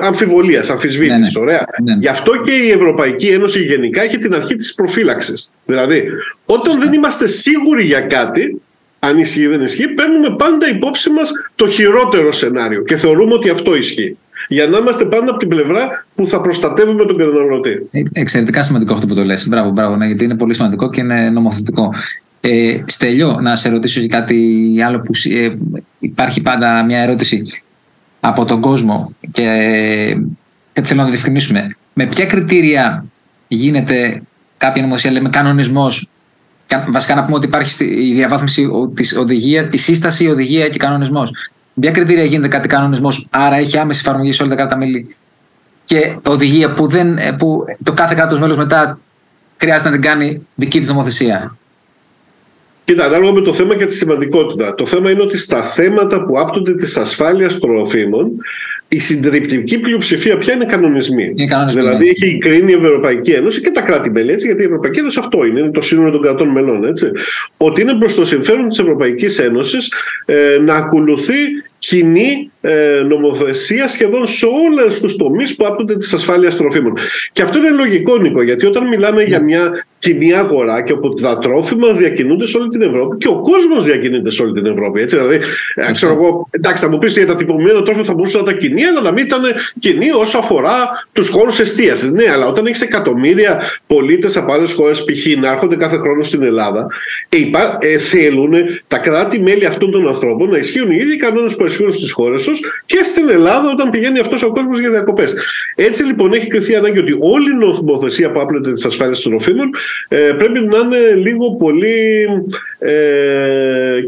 αμφιβολίας, αμφισβήτησης. Ναι, ναι. Ωραία. Ναι, ναι. Γι' αυτό και η Ευρωπαϊκή Ένωση γενικά έχει την αρχή της προφύλαξης. Δηλαδή, όταν δεν είμαστε σίγουροι για κάτι, αν ισχύει ή δεν ισχύει, παίρνουμε πάντα υπόψη μας το χειρότερο σενάριο και θεωρούμε ότι αυτό ισχύει. Για να είμαστε πάντα από την πλευρά που θα προστατεύουμε τον καταναλωτή. Εξαιρετικά σημαντικό αυτό που το λες. Μπράβο, μπράβο, ναι, γιατί είναι πολύ σημαντικό και είναι νομοθετικό. Στέλιο, να σε ρωτήσω και κάτι άλλο που υπάρχει πάντα μια ερώτηση από τον κόσμο και θέλω να το διευκρινίσουμε. Με ποια κριτήρια γίνεται κάποια νομοθεσία, λέμε κανονισμός? Βασικά να πούμε ότι υπάρχει η διαβάθμιση της οδηγίας, η σύσταση, η οδηγία και κανονισμός. Ποια κριτήρια γίνεται κάτι κανονισμός, άρα έχει άμεση εφαρμογή σε όλα τα κράτη-μέλη, και οδηγία που το κάθε κράτος μέλος μετά χρειάζεται να την κάνει δική της νομοθεσία? Κοίτα, ανάλογα με το θέμα και τη σημαντικότητα. Το θέμα είναι ότι στα θέματα που άπτονται της ασφάλειας τροφίμων, η συντριπτική πλειοψηφία πια είναι κανονισμοί. Δηλαδή έχει κρίνει η Ευρωπαϊκή Ένωση και τα κράτη-μέλη, έτσι, γιατί η Ευρωπαϊκή Ένωση αυτό είναι το σύνολο των κρατών μελών. Έτσι, ότι είναι προς το συμφέρον της Ευρωπαϊκής Ένωσης να ακολουθεί κοινή νομοθεσία σχεδόν σε όλες τους τομείς που άπτονται της ασφάλειας τροφίμων. Και αυτό είναι λογικό, Νίκο, γιατί όταν μιλάμε για μια κοινή αγορά και όπου τα τρόφιμα διακινούνται σε όλη την Ευρώπη και ο κόσμος διακινείται σε όλη την Ευρώπη. Έτσι, δηλαδή, ξέρω εγώ, εντάξει, θα μου πεις για τα τυποποιημένα τρόφιμα θα μπορούσαν να τα κοινή, αλλά να μην ήταν κοινή όσο αφορά τους χώρους εστίασης. Ναι, αλλά όταν έχεις εκατομμύρια πολίτες από άλλες χώρες, π.χ. να έρχονται κάθε χρόνο στην Ελλάδα, θέλουν τα κράτη-μέλη αυτών των ανθρώπων να ισχύουν οι ίδιοι κανόνες που ισχύουν στις χώρες τους και στην Ελλάδα όταν πηγαίνει αυτός ο κόσμος για διακοπές. Έτσι λοιπόν έχει κρυφθεί ανάγκη ότι όλη η νομοθεσία που άπλεται της ασφάλειας των τροφίμων πρέπει να είναι λίγο πολύ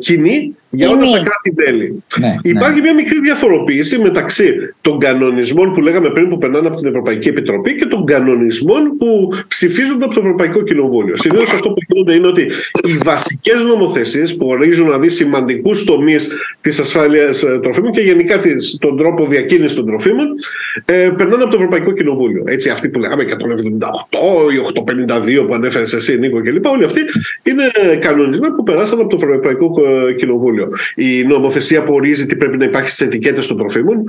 κοινή για όλα τα κράτη-μέλη. Ναι, υπάρχει μια μικρή διαφοροποίηση μεταξύ των κανονισμών που λέγαμε πριν που περνάνε από την Ευρωπαϊκή Επιτροπή και των κανονισμών που ψηφίζονται από το Ευρωπαϊκό Κοινοβούλιο. Συνήθως αυτό που γίνεται είναι ότι οι βασικές νομοθεσίες που ορίζουν δηλαδή σημαντικούς τομείς της ασφάλειας τροφίμων και γενικά τον τρόπο διακίνησης των τροφίμων περνάνε από το Ευρωπαϊκό Κοινοβούλιο. Έτσι, αυτοί που λέγαμε 178 ή 852 που ανέφερες εσύ, Νίκο, κλπ. Όλοι αυτοί είναι κανονισμοί που περάσαν από το Ευρωπαϊκό Κοινοβούλιο. Η νομοθεσία που ορίζει τι πρέπει να υπάρχει στις ετικέτες των τροφίμων,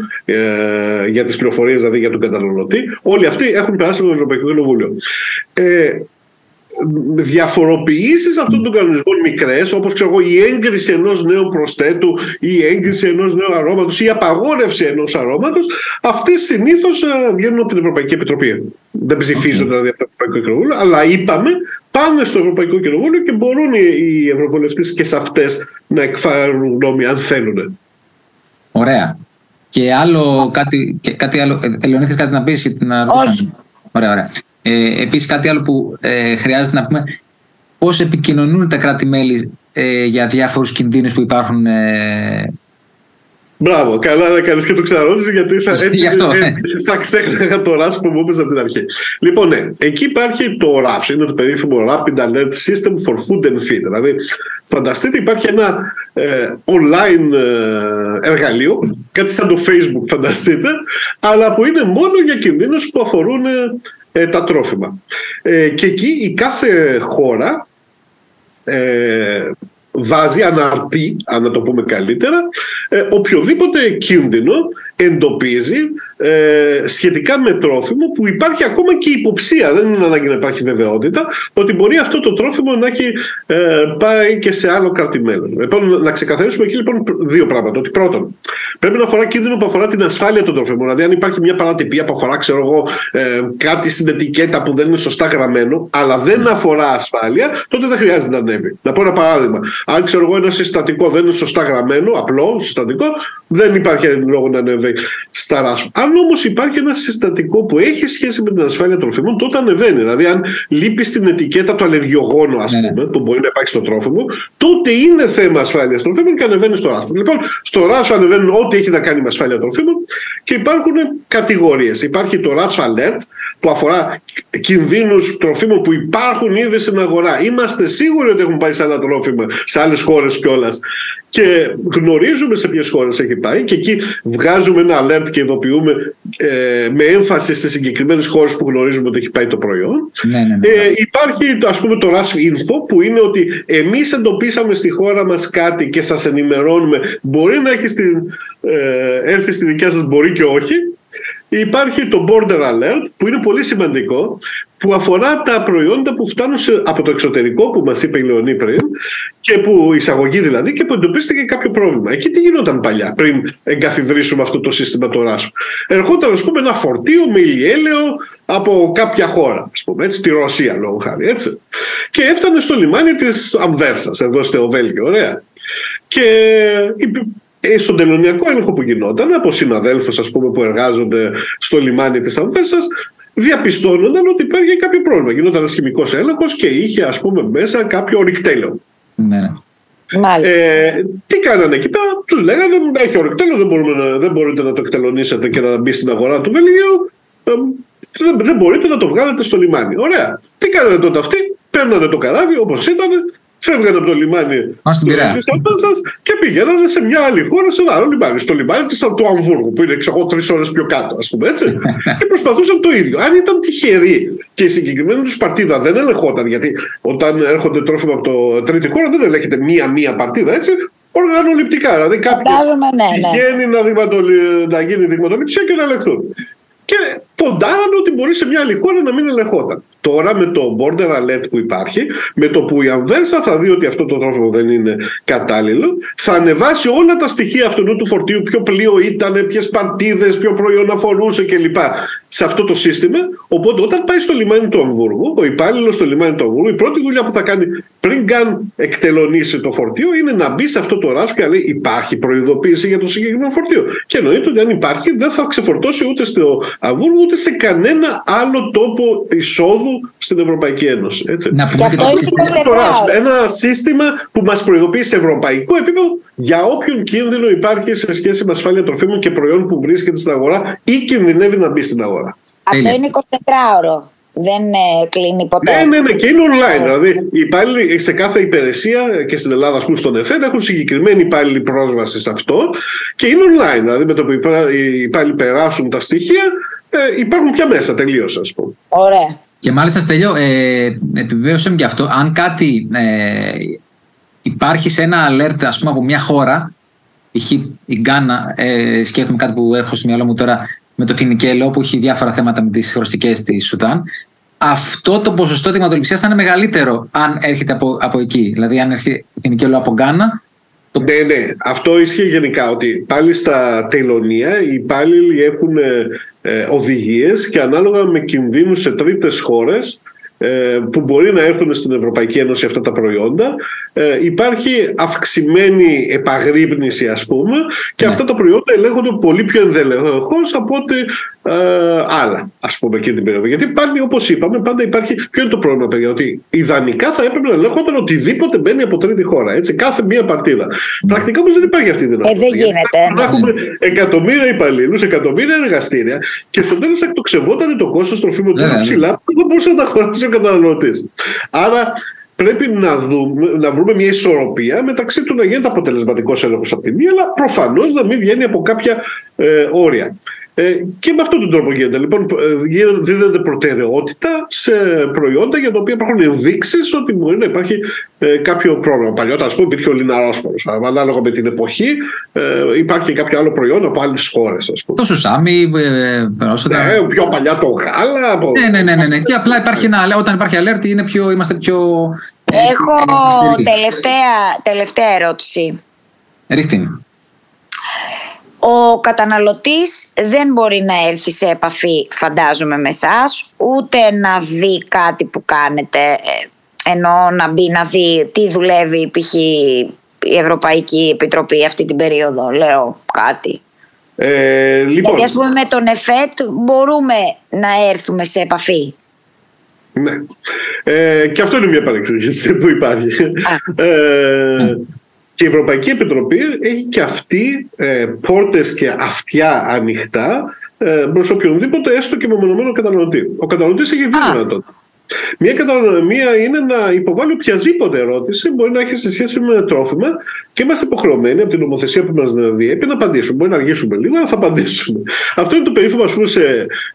για τις πληροφορίες δηλαδή για τον καταναλωτή, όλοι αυτοί έχουν περάσει από το Ευρωπαϊκό Κοινοβούλιο. Διαφοροποιήσεις αυτών των κανονισμών μικρές, όπως ξέρω εγώ, η έγκριση ενός νέου προσθέτου ή η έγκριση ενός νέου αρώματος ή η απαγόρευση ενός αρώματος, αυτές συνήθως βγαίνουν από την Ευρωπαϊκή Επιτροπή. Δεν ψηφίζονται δηλαδή από το Ευρωπαϊκό Κοινοβούλιο, αλλά είπαμε πάνε στο Ευρωπαϊκό Κοινοβούλιο και μπορούν οι ευρωβουλευτές και σε αυτές να εκφέρουν γνώμη αν θέλουν. Ωραία. Και άλλο κάτι άλλο. Ελεονή, θες κάτι να πεις ή να ρωτήσω? Όχι. Ωραία, ωραία. Επίσης κάτι άλλο που χρειάζεται να πούμε, πώς επικοινωνούν τα κράτη-μέλη για διάφορους κινδύνους που υπάρχουν. Μπράβο, καλά να κάνεις και το ξαναρώτηση, γιατί θα ξέχασα το RASFF που μου είπες από την αρχή. Λοιπόν, ναι, εκεί υπάρχει το RASFF, είναι το περίφημο Rapid Alert System for Food and Feed. Δηλαδή, φανταστείτε υπάρχει ένα online εργαλείο, κάτι σαν το Facebook φανταστείτε, αλλά που είναι μόνο για κινδύνους που αφορούν τα τρόφιμα. Και εκεί η κάθε χώρα βάζει, αναρτεί, αν να το πούμε καλύτερα, οποιοδήποτε κίνδυνο εντοπίζει σχετικά με τρόφιμο που υπάρχει ακόμα και υποψία, δεν είναι ανάγκη να υπάρχει βεβαιότητα, ότι μπορεί αυτό το τρόφιμο να έχει πάει και σε άλλο κρατημένο. Λοιπόν, να ξεκαθαρίσουμε εκεί λοιπόν δύο πράγματα. Ότι πρώτον, πρέπει να αφορά κίνδυνο που αφορά την ασφάλεια των τροφίμων. Δηλαδή, αν υπάρχει μια παρατυπία που αφορά, ξέρω εγώ, κάτι στην ετικέτα που δεν είναι σωστά γραμμένο, αλλά δεν αφορά ασφάλεια, τότε δεν χρειάζεται να ανέβει. Να πω ένα παράδειγμα. Αν ξέρω εγώ, ένα συστατικό δεν είναι σωστά γραμμένο, απλό συστατικό, δεν υπάρχει λόγο να ανέβει στα RASFF. Αν όμως υπάρχει ένα συστατικό που έχει σχέση με την ασφάλεια τροφίμων, τότε ανεβαίνει. Δηλαδή, αν λείπει στην ετικέτα το αλλεργιογόνο, ας πούμε, που μπορεί να υπάρχει στο τρόφιμο, τότε είναι θέμα ασφάλειας τροφίμων και ανεβαίνει στο RASFF. Λοιπόν, στο RASFF ανεβαίνουν ό,τι έχει να κάνει με ασφάλεια τροφίμων και υπάρχουν κατηγορίες. Υπάρχει το RASFF Alert που αφορά κινδύνους τροφίμων που υπάρχουν ήδη στην αγορά. Είμαστε σίγουροι ότι έχουν πάει σε άλλα τρόφιμα, σε άλλες χώρες κιόλας. Και γνωρίζουμε σε ποιες χώρες έχει πάει και εκεί βγάζουμε ένα alert και ειδοποιούμε με έμφαση στις συγκεκριμένες χώρες που γνωρίζουμε ότι έχει πάει το προϊόν. Υπάρχει ας πούμε το RASFF Info που είναι ότι εμείς εντοπίσαμε στη χώρα μας κάτι και σας ενημερώνουμε. Μπορεί να έχει έρθει στη δικιά σας, μπορεί και όχι. Υπάρχει το Border Alert που είναι πολύ σημαντικό, που αφορά τα προϊόντα που φτάνουν από το εξωτερικό, που μας είπε η Λεωνή πριν, και που εισαγωγή δηλαδή, και που εντοπίστηκε κάποιο πρόβλημα. Εκεί τι γινόταν παλιά, πριν εγκαθιδρύσουμε αυτό το σύστημα το RASFF. Ερχόταν, ας πούμε, ένα φορτίο με ηλιέλαιο από κάποια χώρα, ας πούμε, έτσι, τη Ρωσία λόγω χάρη, έτσι. Και έφτανε στο λιμάνι της Αμβέρσας, εδώ στο Βέλγιο, ωραία. Και στον τελωνιακό έλεγχο που γινόταν από συναδέλφους, ας πούμε, που εργάζονται στο λιμάνι της Αμβέρσας, διαπιστώνονταν ότι υπήρχε κάποιο πρόβλημα. Γινόταν ένας χημικός έλεγχος και είχε, ας πούμε, μέσα κάποιο ορυκτέλαιο. Ναι. Τι κάνανε εκεί πέρα, τους λέγανε: έχει ορυκτέλαιο, δεν μπορείτε να το εκτελωνήσετε και να μπει στην αγορά του Βελγίου, δεν μπορείτε να το βγάλετε στο λιμάνι. Ωραία. Τι κάνανε τότε αυτοί, παίρνανε το καράβι όπως ήταν, φεύγανε από το λιμάνι τη Αμβέρσας και πήγαιναν σε μια άλλη χώρα, σε ένα άλλο λιμάνι. Στο λιμάνι του Αμβούργου, που είναι 3 ώρες πιο κάτω, ας πούμε, έτσι. Και προσπαθούσαν το ίδιο. Αν ήταν τυχεροί και η συγκεκριμένη τους παρτίδα δεν ελεγχόταν, γιατί όταν έρχονται τρόφιμα από το τρίτη χώρα δεν ελέγχεται μία-μία παρτίδα, έτσι. Οργανοληπτικά. Δηλαδή κάποιος πηγαίνει να γίνει δειγματοληψία και να ελεγχθούν. Και ποντάραν ότι μπορεί σε μια άλλη χώρα να μην ελεγχόταν. Τώρα με το border alert που υπάρχει, με το που η Αμβέρσα θα δει ότι αυτό το τρόφιμο δεν είναι κατάλληλο, θα ανεβάσει όλα τα στοιχεία αυτού του φορτίου, ποιο πλοίο ήταν, ποιες παρτίδες, ποιο προϊόν αφορούσε κλπ. Σε αυτό το σύστημα. Οπότε όταν πάει στο λιμάνι του Αμβούργου, ο υπάλληλος στο λιμάνι του Αμβούργου, η πρώτη δουλειά που θα κάνει πριν καν εκτελωνήσει το φορτίο είναι να μπει σε αυτό το RASFF και να λέει: υπάρχει προειδοποίηση για το συγκεκριμένο φορτίο. Και εννοείται ότι αν υπάρχει, δεν θα ξεφορτώσει ούτε στο Αμβούργο ούτε σε κανένα άλλο τόπο εισόδου στην Ευρωπαϊκή Ένωση. Έτσι. Ένα σύστημα που μας προειδοποιεί σε ευρωπαϊκό επίπεδο για όποιον κίνδυνο υπάρχει σε σχέση με ασφάλεια τροφίμων και προϊόν που βρίσκεται στην αγορά ή κινδυνεύει να μπει στην αγορά. Αυτό είναι 24ωρο. Δεν κλείνει ποτέ. Ναι, και είναι online. Δηλαδή, οι υπάλληλοι σε κάθε υπηρεσία και στην Ελλάδα, ας πούμε, στον ΕΦΕΤ, έχουν συγκεκριμένη υπάλληλη πρόσβαση σε αυτό και είναι online. Δηλαδή, με το που οι υπάλληλοι περάσουν τα στοιχεία, υπάρχουν πια μέσα τελείως, ας πούμε. Ωραία. Και μάλιστα, Στέλιο, επιβεβαίωσέ μου και αυτό. Αν κάτι υπάρχει σε ένα alert, ας πούμε, από μια χώρα, π.χ. η Γκάνα, σκέφτομαι κάτι που έχω στο μυαλό μου τώρα με το φινικέλαιο, που έχει διάφορα θέματα με τις χρωστικές της Σουδάν, αυτό το ποσοστό δειγματοληψίας θα είναι μεγαλύτερο αν έρχεται από εκεί. Δηλαδή, αν έρχεται φινικέλαιο από Γκάνα. Ναι. Αυτό ισχύει γενικά, ότι πάλι στα τελωνία οι υπάλληλοι έχουν οδηγίες και ανάλογα με κινδύνους σε τρίτες χώρες που μπορεί να έρθουν στην Ευρωπαϊκή Ένωση αυτά τα προϊόντα, υπάρχει αυξημένη επαγρύπνηση, ας πούμε, και αυτά τα προϊόντα ελέγχονται πολύ πιο ενδελεχώς από ότι άλλα, ας πούμε, εκείνη την περίοδο. Γιατί πάλι, όπως είπαμε, πάντα υπάρχει. Ποιο είναι το πρόβλημα, παιδιά, ότι ιδανικά θα έπρεπε να ελέγχονταν οτιδήποτε μπαίνει από τρίτη χώρα, έτσι, κάθε μία παρτίδα. Πρακτικά όμως δεν υπάρχει αυτή η δυνατότητα. Δεν γίνεται. Να έχουμε εκατομμύρια υπαλλήλους, εκατομμύρια εργαστήρια και στο τέλος θα εκτοξευόταν το κόστος τροφίμων τόσο ψηλά που δεν μπορούσε να τα αγοράσει ο καταναλωτής. Άρα πρέπει να βρούμε μια ισορροπία μεταξύ του να γίνεται αποτελεσματικός έλεγχος από τη μία, αλλά προφανώς να μην βγαίνει από κάποια όρια. Και με αυτόν τον τρόπο γίνεται. Λοιπόν, δίδεται προτεραιότητα σε προϊόντα για τα οποία υπάρχουν ενδείξεις ότι μπορεί να υπάρχει κάποιο πρόβλημα. Παλιότερα, ας πούμε, υπήρχε ο λιναρόσπορος. Ανάλογα με την εποχή, υπάρχει και κάποιο άλλο προϊόν από άλλες χώρες. Το σουσάμι, πιο παλιά το γάλα. Από... Ναι. Και απλά υπάρχει όταν υπάρχει αλέρτη, είμαστε πιο. Έχω τελευταία ερώτηση. Ρίχτην. Ο καταναλωτής δεν μπορεί να έρθει σε επαφή, φαντάζομαι, με εσάς, ούτε να δει κάτι που κάνετε, ενώ να μπει να δει τι δουλεύει π.χ. η Ευρωπαϊκή Επιτροπή αυτή την περίοδο, λέω κάτι. Λοιπόν. Γιατί, ας πούμε, με τον ΕΦΕΤ μπορούμε να έρθουμε σε επαφή. Ναι. Και αυτό είναι μια παρεξήγηση που υπάρχει. Και η Ευρωπαϊκή Επιτροπή έχει και αυτή πόρτες και αυτιά ανοιχτά προς οποιονδήποτε, έστω και μεμονωμένο καταναλωτή. Ο καταναλωτής έχει δύο δυνατότητες. Μία είναι να υποβάλει οποιαδήποτε ερώτηση μπορεί να έχει σε σχέση με τρόφιμα και είμαστε υποχρεωμένοι από την νομοθεσία που μας διέπει να απαντήσουμε. Μπορεί να αργήσουμε λίγο, αλλά θα απαντήσουμε. Αυτό είναι το περίφημο, ας πούμε,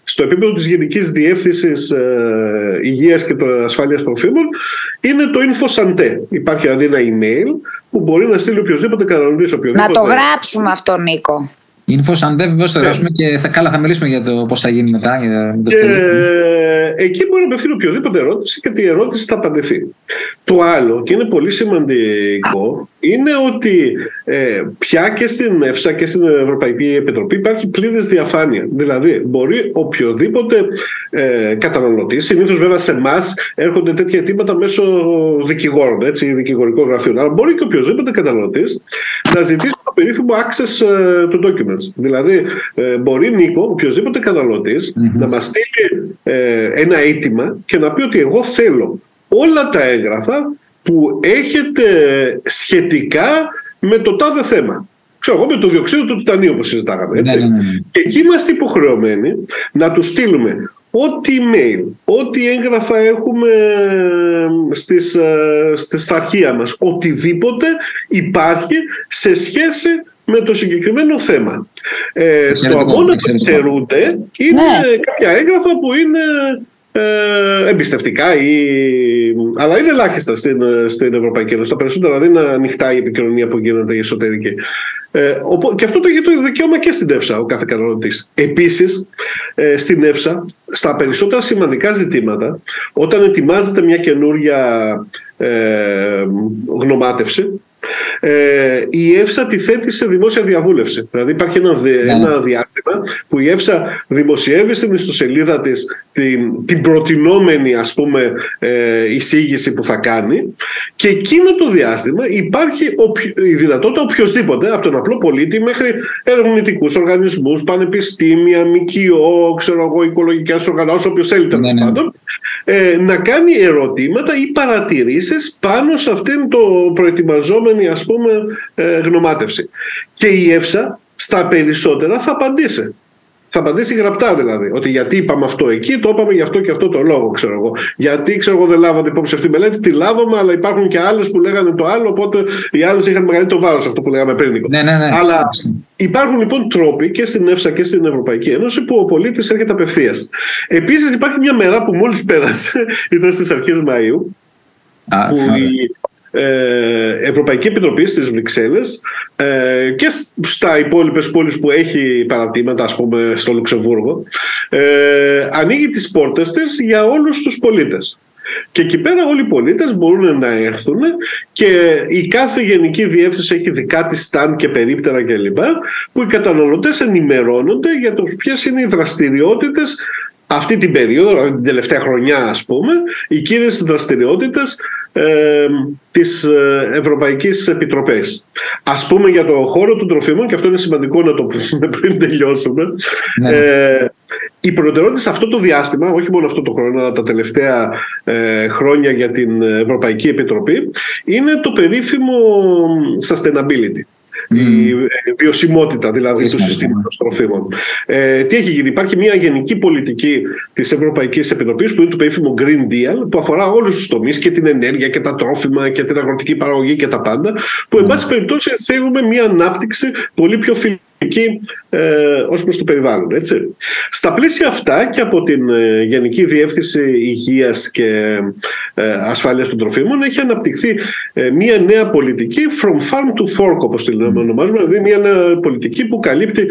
στο επίπεδο της Γενικής Διεύθυνσης Υγείας και Ασφάλειας Τροφίμων, είναι το InfoSanTe. Υπάρχει δηλαδή ένα email που μπορεί να στείλει οποιοδήποτε καταναλωτής. Να το γράψουμε αυτό, Νίκο. InfoSanTe, βεβαίως θα γράψουμε και καλά θα μιλήσουμε για το πώς θα γίνει μετά. Εκεί μπορεί να απευθύνει οποιοδήποτε ερώτηση και η ερώτηση θα απαντηθεί. Το άλλο, και είναι πολύ σημαντικό, είναι ότι πια και στην ΕΦΣΑ και στην Ευρωπαϊκή Επιτροπή υπάρχει πλήρης διαφάνεια. Δηλαδή, μπορεί οποιοδήποτε καταναλωτή, συνήθως βέβαια σε εμάς έρχονται τέτοια αιτήματα μέσω δικηγόρων, ή δικηγορικών γραφείων, αλλά μπορεί και οποιοδήποτε καταναλωτή να ζητήσει το περίφημο access to documents. Δηλαδή, μπορεί, Νίκο, οποιοδήποτε καταναλωτή να μας στείλει ένα αίτημα και να πει ότι εγώ θέλω όλα τα έγγραφα που έχετε σχετικά με το τάδε θέμα. Ξέρω εγώ, με το διοξείδιο του τιτανίου που συζητάγαμε. Έτσι. Ναι. Και εκεί είμαστε υποχρεωμένοι να του στείλουμε ό,τι email, ό,τι έγγραφα έχουμε στα αρχεία μας, οτιδήποτε υπάρχει σε σχέση με το συγκεκριμένο θέμα. Το μόνο που ξερούνται είναι κάποια έγγραφα που είναι εμπιστευτικά, αλλά είναι ελάχιστα στην Ευρωπαϊκή Ένωση. Τα περισσότερα δεν είναι ανοιχτά η επικοινωνία που γίνεται η εσωτερική. Και αυτό το έχει το δικαίωμα και στην ΕΦΣΑ ο κάθε καταναλωτής. Επίσης, στην ΕΦΣΑ, στα περισσότερα σημαντικά ζητήματα, όταν ετοιμάζεται μια καινούργια γνωμάτευση, η ΕΦΣΑ τη θέτει σε δημόσια διαβούλευση. Δηλαδή υπάρχει ένα διάστημα που η ΕΦΣΑ δημοσιεύει στην ιστοσελίδα της την προτινόμενη, ας πούμε, εισήγηση που θα κάνει, και εκείνο το διάστημα υπάρχει η δυνατότητα οποιοδήποτε, από τον απλό πολίτη μέχρι ερευνητικούς οργανισμούς, πανεπιστήμια, ΜΚΟ, οικολογικές οργανώσεις, όποιος θέλει τέλος πάντων, να κάνει ερωτήματα ή παρατηρήσεις πάνω σε αυτήν το προετοιμαζόμενη, ας πούμε, γνωμάτευση. Και η ΕΦΣΑ στα περισσότερα θα απαντήσει. Θα απαντήσει γραπτά, δηλαδή. Ότι γιατί είπαμε αυτό εκεί, το είπαμε γι' αυτό και αυτό το λόγο, ξέρω εγώ. Γιατί, ξέρω εγώ, δεν λάβατε υπόψη αυτή τη μελέτη, τη λάβαμε, αλλά υπάρχουν και άλλες που λέγανε το άλλο, οπότε οι άλλες είχαν μεγαλύτερο βάρος, αυτό που λέγαμε πριν. Ναι. Αλλά υπάρχουν λοιπόν τρόποι και στην ΕΦΣΑ και στην Ευρωπαϊκή Ένωση που ο πολίτης έρχεται απευθείας. Επίσης, υπάρχει μια μέρα που μόλις πέρασε, ήταν στις αρχές Μαΐου, Ευρωπαϊκή Επιτροπή στις Βρυξέλλες και στα υπόλοιπες πόλεις που έχει παρατήματα, ας πούμε στο Λουξεμβούργο, ανοίγει τις πόρτες της για όλους τους πολίτες. Και εκεί πέρα όλοι οι πολίτες μπορούν να έρθουν και η κάθε γενική διεύθυνση έχει δικά της στάν και περίπτερα κλπ, που οι καταναλωτές ενημερώνονται για το ποιες είναι οι δραστηριότητες αυτή την περίοδο, την τελευταία χρονιά, ας πούμε, οι κύριες δραστηριότητες της Ευρωπαϊκής Επιτροπής. Ας πούμε για το χώρο των τροφίμων, και αυτό είναι σημαντικό να το πούμε πριν τελειώσουμε, οι προτεραιότητες αυτό το διάστημα, όχι μόνο αυτό το χρόνο, αλλά τα τελευταία χρόνια για την Ευρωπαϊκή Επιτροπή, είναι το περίφημο sustainability. Η βιωσιμότητα δηλαδή του συστήματος τροφίμων. Τι έχει γίνει? Υπάρχει μια γενική πολιτική της Ευρωπαϊκής Επιτροπής που είναι το περίφημο Green Deal, που αφορά όλους τους τομείς και την ενέργεια και τα τρόφιμα και την αγροτική παραγωγή και τα πάντα, που εν πάση περιπτώσει θέλουμε μια ανάπτυξη πολύ πιο φιλική εκεί ως προς το περιβάλλον. Έτσι. Στα πλαίσια αυτά και από την Γενική Διεύθυνση Υγείας και Ασφάλειας των Τροφίμων έχει αναπτυχθεί μια νέα πολιτική from farm to fork, όπως την ονομάζουμε, δηλαδή μια νέα πολιτική που καλύπτει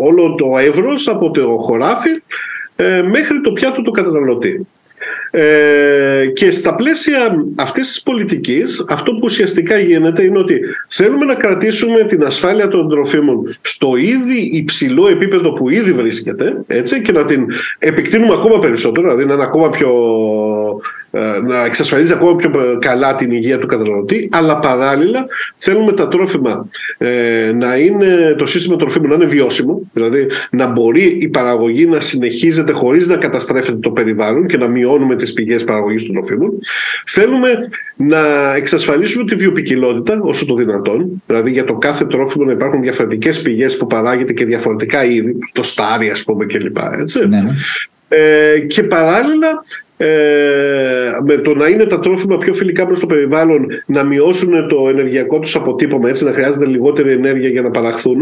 όλο το εύρος από το χωράφι μέχρι το πιάτο του καταναλωτή. Και στα πλαίσια αυτής της πολιτικής αυτό που ουσιαστικά γίνεται είναι ότι θέλουμε να κρατήσουμε την ασφάλεια των τροφίμων στο ήδη υψηλό επίπεδο που ήδη βρίσκεται, έτσι, και να την επεκτείνουμε ακόμα περισσότερο, δηλαδή να εξασφαλίζει ακόμα πιο καλά την υγεία του καταναλωτή, αλλά παράλληλα θέλουμε τα τρόφιμα να είναι, το σύστημα τροφίμων να είναι βιώσιμο, δηλαδή να μπορεί η παραγωγή να συνεχίζεται χωρίς να καταστρέφεται το περιβάλλον και να μειώνουμε τις πηγές παραγωγής των τροφίμων. Θέλουμε να εξασφαλίσουμε τη βιοποικιλότητα όσο το δυνατόν, δηλαδή για το κάθε τρόφιμο να υπάρχουν διαφορετικές πηγές που παράγεται και διαφορετικά είδη, το στάρι ας πούμε κλπ. Ναι. Και παράλληλα με το να είναι τα τρόφιμα πιο φιλικά προς το περιβάλλον, να μειώσουν το ενεργειακό τους αποτύπωμα, έτσι να χρειάζεται λιγότερη ενέργεια για να παραχθούν.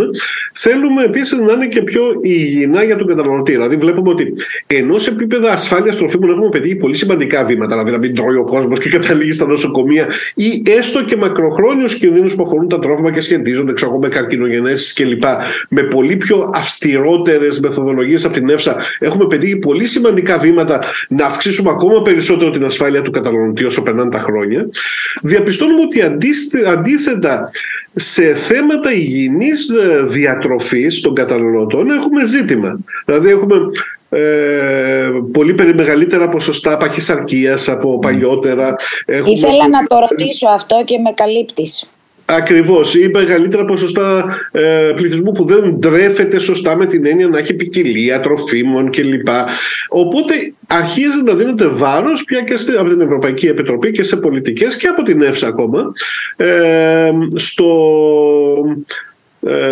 Θέλουμε επίσης να είναι και πιο υγιεινά για τον καταναλωτή. Δηλαδή, βλέπουμε ότι ενώ σε επίπεδα ασφάλειας τροφίμων έχουμε πετύχει πολύ σημαντικά βήματα, δηλαδή να μην τρώει ο κόσμος και καταλήγει στα νοσοκομεία, ή έστω και μακροχρόνιους κινδύνους που αφορούν τα τρόφιμα και σχετίζονται με καρκινογενέσεις κλπ. Με πολύ πιο αυστηρότερες μεθοδολογίες από την ΕΦΣΑ, έχουμε πετύχει πολύ σημαντικά βήματα να αυξήσουμε ακόμα περισσότερο την ασφάλεια του καταναλωτή όσο περνάνε τα χρόνια. Διαπιστώνουμε ότι αντίθετα σε θέματα υγιεινής διατροφής των καταναλωτών έχουμε ζήτημα. Δηλαδή έχουμε πολύ μεγαλύτερα ποσοστά παχυσαρκίας από παλιότερα. Έχουμε... Ήθελα να το ρωτήσω αυτό και με καλύπτεις. Ακριβώς, ή μεγαλύτερα ποσοστά πληθυσμού που δεν τρέφεται σωστά, με την έννοια να έχει ποικιλία τροφίμων κλπ. Οπότε αρχίζει να δίνεται βάρος πια και από την Ευρωπαϊκή Επιτροπή και σε πολιτικές και από την ΕΦΣΑ ακόμα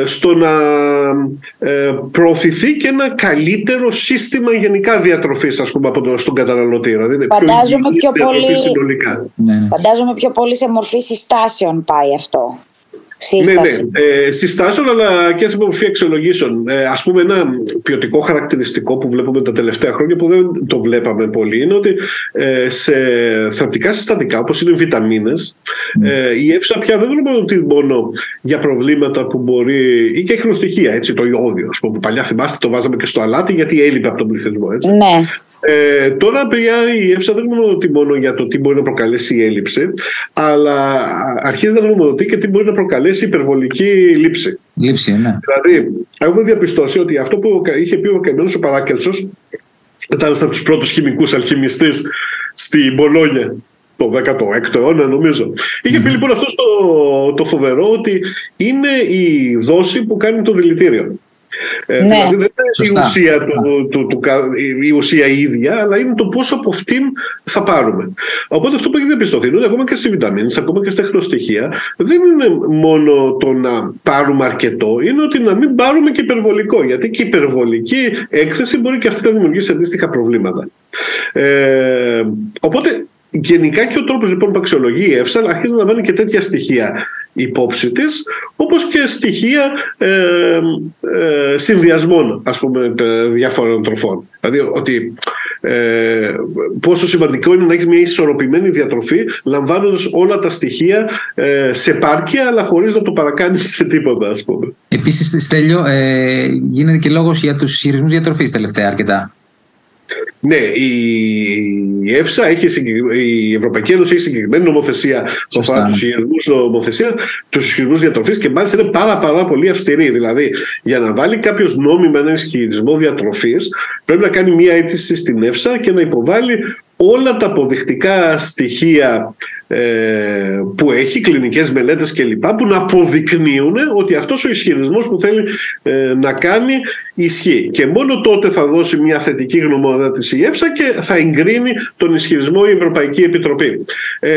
στο να προωθηθεί και ένα καλύτερο σύστημα γενικά διατροφής, ας πούμε, στον καταναλωτή. Δηλαδή, φαντάζομαι πιο πολύ σε μορφή συστάσεων πάει αυτό. Σύσταση. Ναι, ναι. Συστάσεων αλλά και σε μορφή αξιολογήσεων. Ας πούμε, ένα ποιοτικό χαρακτηριστικό που βλέπουμε τα τελευταία χρόνια που δεν το βλέπαμε πολύ είναι ότι σε θρεπτικά συστατικά όπως είναι οι βιταμίνες, η ΕΦΣΑ πια δεν δρομολογεί μόνο για προβλήματα που μπορεί, ή και έχει χρονοστοιχεία, έτσι, το ιόδιο. Ας πούμε, παλιά θυμάστε το βάζαμε και στο αλάτι γιατί έλειπε από τον πληθυσμό. Έτσι. Ναι. Τώρα πια η ΕΦΣΑ δεν γνωμοδοτεί μόνο για το τι μπορεί να προκαλέσει η έλλειψη, αλλά αρχίζει να γνωμοδοτεί και τι μπορεί να προκαλέσει η υπερβολική λήψη. Λήψη, ναι. Δηλαδή, έχουμε διαπιστώσει ότι αυτό που είχε πει ο Καημένος ο Παράκελσος, ήταν από τους πρώτους χημικούς αλχημιστές στην Μπολόνια, το 16ο αιώνα νομίζω. Είχε πει λοιπόν αυτό το φοβερό, ότι είναι η δόση που κάνει το δηλητήριο. Ναι, δηλαδή δεν είναι η ουσία, η ουσία η ίδια, αλλά είναι το πόσο από αυτήν θα πάρουμε. Οπότε αυτό που έχει διαπιστωθεί είναι ότι ακόμα και στις βιταμίνες, ακόμα και στα χρονοστοιχεία, δεν είναι μόνο το να πάρουμε αρκετό, είναι ότι να μην πάρουμε και υπερβολικό, γιατί και η υπερβολική έκθεση μπορεί και αυτή να δημιουργήσει αντίστοιχα προβλήματα. Οπότε γενικά και ο τρόπος λοιπόν που αξιολογεί η ΕΦΣΑ αρχίζει να λαμβάνει και τέτοια στοιχεία υπόψη της, όπως και στοιχεία συνδυασμών, ας πούμε, διάφορων τροφών. Δηλαδή ότι πόσο σημαντικό είναι να έχεις μια ισορροπημένη διατροφή, λαμβάνοντας όλα τα στοιχεία σε πάρκια, αλλά χωρίς να το παρακάνεις σε τίποτα, ας πούμε. Επίσης, Στέλιο, γίνεται και λόγος για τους χειρισμούς διατροφής τελευταία αρκετά. Ναι, η ΕΦΣΑ η Ευρωπαϊκή Ένωση έχει συγκεκριμένη νομοθεσία σωστά, τους ισχυρισμούς διατροφής, και μάλιστα είναι πάρα πολύ αυστηρή. Δηλαδή, για να βάλει κάποιος νόμιμα ένα ισχυρισμό διατροφής, πρέπει να κάνει μία αίτηση στην ΕΦΣΑ και να υποβάλει όλα τα αποδεικτικά στοιχεία που έχει, κλινικές μελέτες κλπ, που να αποδεικνύουν ότι αυτός ο ισχυρισμός που θέλει να κάνει ισχύει. Και μόνο τότε θα δώσει μια θετική γνωμοδότηση η ΕΦΣΑ και θα εγκρίνει τον ισχυρισμό η Ευρωπαϊκή Επιτροπή.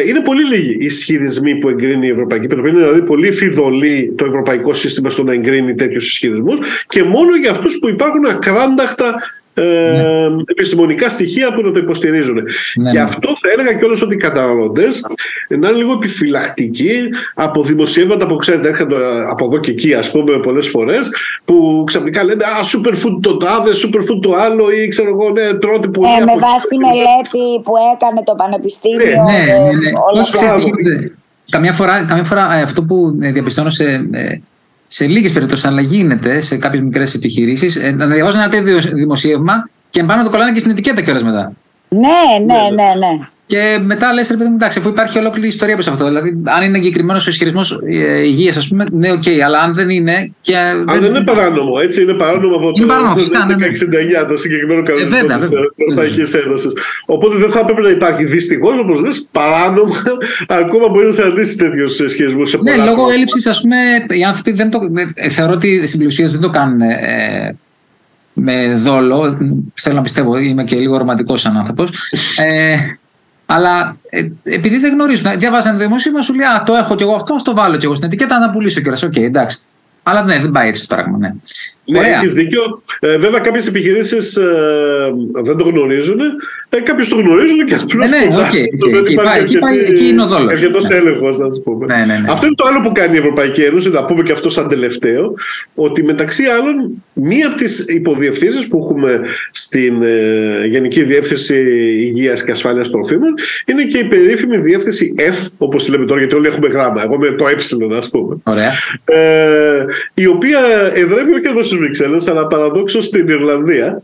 Είναι πολύ λίγοι οι ισχυρισμοί που εγκρίνει η Ευρωπαϊκή Επιτροπή, είναι δηλαδή πολύ φιδωλή το ευρωπαϊκό σύστημα στο να εγκρίνει τέτοιους ισχυρισμούς, και μόνο για αυτούς που υπάρχουν ακράνταχτα επιστημονικά στοιχεία που να το υποστηρίζουν. Ναι. Γι' αυτό θα έλεγα κιόλας ότι οι καταναλωτές να είναι λίγο επιφυλακτικοί από δημοσιεύματα που ξέρετε έρχονται από εδώ και εκεί, ας πούμε, πολλές φορές, που ξαφνικά λένε «Α, superfood το τάδε, superfood το άλλο» ή ξέρω εγώ, ναι, τρώτε πολύ. Με βάση τη μελέτη που έκανε το Πανεπιστήμιο. Καμιά φορά αυτό που διαπιστώνω σε λίγες περιπτώσεις, αλλά γίνεται σε κάποιες μικρές επιχειρήσεις, να διαβάζουν ένα τέτοιο δημοσίευμα και πάνω το κολλάνε και στην ετικέτα κιόλας μετά. Ναι. Και μετά λες, ρε παιδί μου, εντάξει, αφού υπάρχει ολόκληρη ιστορία προς αυτό. Δηλαδή, αν είναι εγκεκριμένος ο ισχυρισμός υγείας, ας πούμε, ναι, οκ, αλλά αν δεν είναι. Αν δεν είναι παράνομο, έτσι, είναι παράνομο από το 1969 το συγκεκριμένο κανονισμό της Ευρωπαϊκής Ένωσης. Οπότε δεν θα έπρεπε να υπάρχει. Δυστυχώς, όπως λες, παράνομα, ακόμα μπορεί να συναντήσεις τέτοιους ισχυρισμούς. Ναι, λόγω έλλειψης, ας πούμε, οι άνθρωποι δεν το. Θεωρώ ότι στην πλειοψηφία δεν το κάνουν. Με δόλο, θέλω να πιστεύω, είμαι και λίγο ρομαντικός σαν άνθρωπος. Αλλά επειδή δεν γνωρίζουν, διαβάζανε δημοσίευμα, σου λέει «Α, το έχω κι εγώ αυτό, ας το βάλω κι εγώ στην ετικέτα, να πουλήσω κιόλας». Οκ, εντάξει. Αλλά ναι, δεν πάει έτσι το πράγμα. Ναι, έχεις δίκιο. Βέβαια, κάποιες επιχειρήσεις δεν το γνωρίζουν. Κάποιες το γνωρίζουν και απλώς. Εκεί είναι ο δόλος. Ευγενός έλεγχος, να πούμε. Ναι. Αυτό είναι το άλλο που κάνει η Ευρωπαϊκή Ένωση, να πούμε και αυτό σαν τελευταίο, ότι μεταξύ άλλων, μία από τις υποδιευθύνσεις που έχουμε στην Γενική Διεύθυνση Υγείας και Ασφάλειας Τροφίμων είναι και η περίφημη διεύθυνση F, όπως τη λέμε τώρα, γιατί όλοι έχουμε γράμμα. Εγώ με το ε, ας πούμε. Ωραία. Η οποία εδρεύει όχι εδώ στις Βρυξέλλες, αλλά παραδόξως στην Ιρλανδία,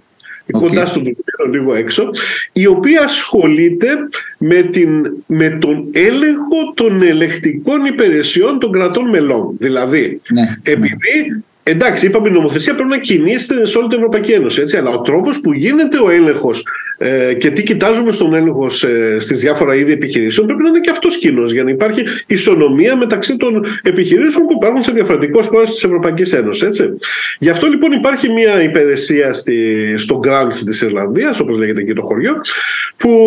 κοντά στον Τουρκία, λίγο έξω, η οποία ασχολείται με τον έλεγχο των ελεκτικών υπηρεσιών των κρατών μελών. Δηλαδή, εντάξει, είπαμε η νομοθεσία πρέπει να κινήσει σε όλη την Ευρωπαϊκή Ένωση, έτσι, αλλά ο τρόπος που γίνεται ο έλεγχος και τι κοιτάζουμε στον έλεγχο στις διάφορα είδη επιχειρήσεων πρέπει να είναι και αυτός κοινός για να υπάρχει ισονομία μεταξύ των επιχειρήσεων που υπάρχουν σε διαφορετικές χώρες της Ευρωπαϊκής Ένωσης. Έτσι. Γι' αυτό λοιπόν υπάρχει μια υπηρεσία στο Grange της Ιρλανδίας, όπως λέγεται εκεί το χωριό, που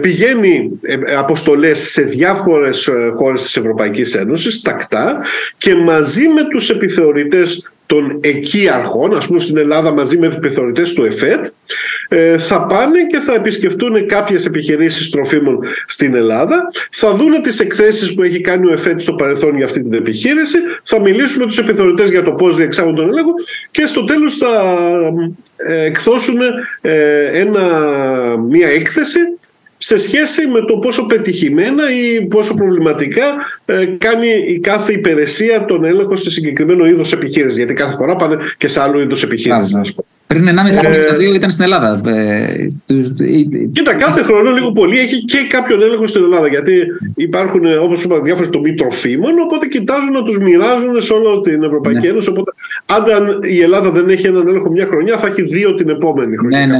πηγαίνει αποστολές σε διάφορες χώρες της Ευρωπαϊκής Ένωσης τακτά και μαζί με τους επιθεωρητές των εκεί αρχών, ας πούμε στην Ελλάδα μαζί με τους επιθεωρητές του ΕΦΕΤ, θα πάνε και θα επισκεφτούν κάποιες επιχειρήσεις τροφίμων στην Ελλάδα, θα δουν τις εκθέσεις που έχει κάνει ο ΕΦΕΤ στο παρελθόν για αυτή την επιχείρηση, θα μιλήσουν με τους επιθεωρητές για το πώς διεξάγουν τον έλεγχο και στο τέλος θα εκδώσουν μία έκθεση σε σχέση με το πόσο πετυχημένα ή πόσο προβληματικά κάνει η κάθε υπηρεσία τον έλεγχο σε συγκεκριμένο είδος επιχείρησης. Γιατί κάθε φορά πάνε και σε άλλο είδος επιχείρησης. Πριν 1,5-2 ήταν στην Ελλάδα. Κοίτα, κάθε χρόνο λίγο πολύ έχει και κάποιον έλεγχο στην Ελλάδα. Γιατί υπάρχουν, όπως είπα, διάφορες τομείς τροφίμων. Οπότε κοιτάζουν να τους μοιράζουν σε όλη την Ευρωπαϊκή Ένωση. Οπότε, αν η Ελλάδα δεν έχει έναν έλεγχο μια χρονιά, θα έχει δύο την επόμενη χρονιά. Ναι.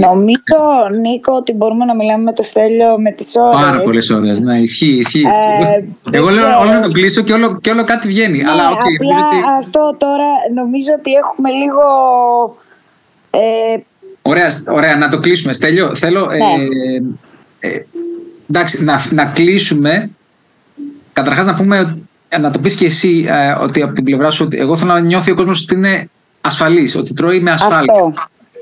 Νομίζω, Νίκο, ότι μπορούμε να μιλάμε με το Στέλιο με τις ώρες. Πάρα πολλές ώρες, ναι, ισχύει. Εγώ λέω όλο να το κλείσω και όλο κάτι βγαίνει. Ναι, αλλά απλά αυτό τώρα νομίζω ότι έχουμε λίγο... Ωραία, να το κλείσουμε. Στέλιο, θέλω εντάξει, να κλείσουμε. Καταρχάς να πούμε, να το πεις και εσύ ότι από την πλευρά σου, ότι εγώ θέλω να νιώθει ο κόσμος ότι είναι ασφαλής, ότι τρώει με ασφάλεια.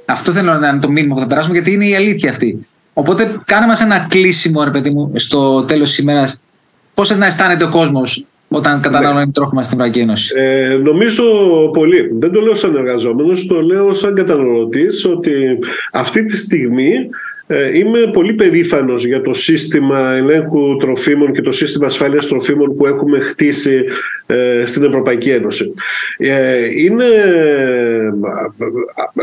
Αυτό θέλω να είναι το μήνυμα που θα περάσουμε, γιατί είναι η αλήθεια αυτή. Οπότε κάνε μας ένα κλείσιμο, ρε παιδί μου, στο τέλος της ημέρας. Πώς να αισθάνεται ο κόσμος όταν καταναλώνει τρόφιμα στην Ευρωπαϊκή Ένωση? Νομίζω πολύ. Δεν το λέω σαν εργαζόμενος, το λέω σαν καταναλωτής, ότι αυτή τη στιγμή είμαι πολύ περήφανος για το σύστημα ελέγχου τροφίμων και το σύστημα ασφάλειας τροφίμων που έχουμε χτίσει στην Ευρωπαϊκή Ένωση.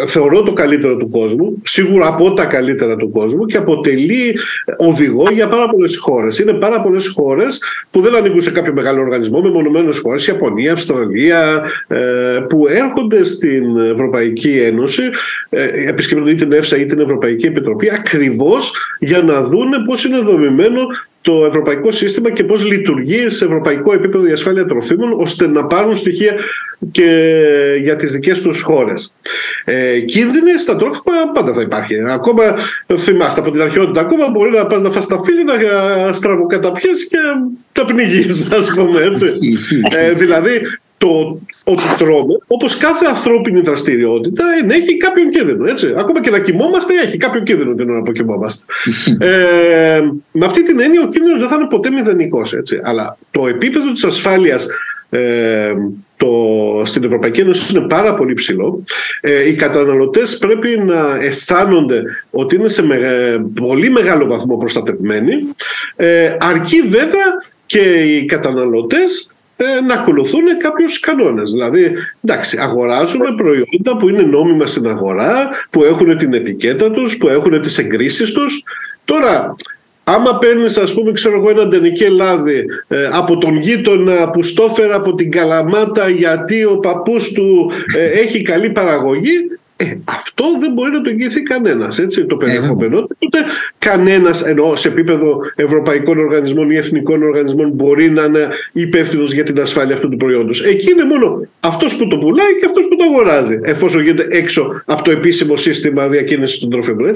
Θεωρώ το καλύτερο του κόσμου, σίγουρα από τα καλύτερα του κόσμου και αποτελεί οδηγό για πάρα πολλές χώρες. Είναι πάρα πολλές χώρες που δεν ανήκουν σε κάποιο μεγάλο οργανισμό, μεμονωμένες χώρες, Ιαπωνία, Αυστραλία, που έρχονται στην Ευρωπαϊκή Ένωση, επισκέπτονται ή την ΕΦΣΑ ή την Ευρωπαϊκή Επιτροπή, ακριβώς για να δούνε πώς είναι δομημένο το ευρωπαϊκό σύστημα και πώς λειτουργεί σε ευρωπαϊκό επίπεδο η ασφάλεια τροφίμων, ώστε να πάρουν στοιχεία και για τις δικές τους χώρες. Κίνδυνοι στα τρόφιμα πάντα θα υπάρχει. Ακόμα θυμάστε από την αρχαιότητα, ακόμα μπορεί να πας να φας τα φύλλα, να στραβοκαταπιείς και τα πνιγείς, ας πούμε, έτσι. Δηλαδή, ότι τρώμε, όπως κάθε ανθρώπινη δραστηριότητα, έχει κάποιον κίνδυνο. Έτσι. Ακόμα και να κοιμόμαστε, έχει κάποιον κίνδυνο την ώρα που κοιμόμαστε. Με αυτή την έννοια, ο κίνδυνος δεν θα είναι ποτέ μηδενικός. Έτσι. Αλλά το επίπεδο της ασφάλειας στην Ευρωπαϊκή Ένωση είναι πάρα πολύ ψηλό. Οι καταναλωτές πρέπει να αισθάνονται ότι είναι σε πολύ μεγάλο βαθμό προστατευμένοι, αρκεί βέβαια και οι καταναλωτές να ακολουθούν κάποιους κανόνες. Δηλαδή, εντάξει, αγοράζουμε προϊόντα που είναι νόμιμα στην αγορά, που έχουν την ετικέτα τους, που έχουν τις εγκρίσεις τους. Τώρα, άμα παίρνεις, ας πούμε, ένα ντενικέ λάδι από τον γείτονα που στόφερα από την Καλαμάτα γιατί ο παππούς του έχει καλή παραγωγή, αυτό δεν μπορεί να το εγγυηθεί κανένας, έτσι, το περιεχόμενο. Ούτε κανένας, εννοώ σε επίπεδο ευρωπαϊκών οργανισμών ή εθνικών οργανισμών, μπορεί να είναι υπεύθυνος για την ασφάλεια αυτού του προϊόντος. Εκεί είναι μόνο αυτός που το πουλάει και αυτός που το αγοράζει, εφόσον γίνεται έξω από το επίσημο σύστημα διακίνησης των τροφίμων.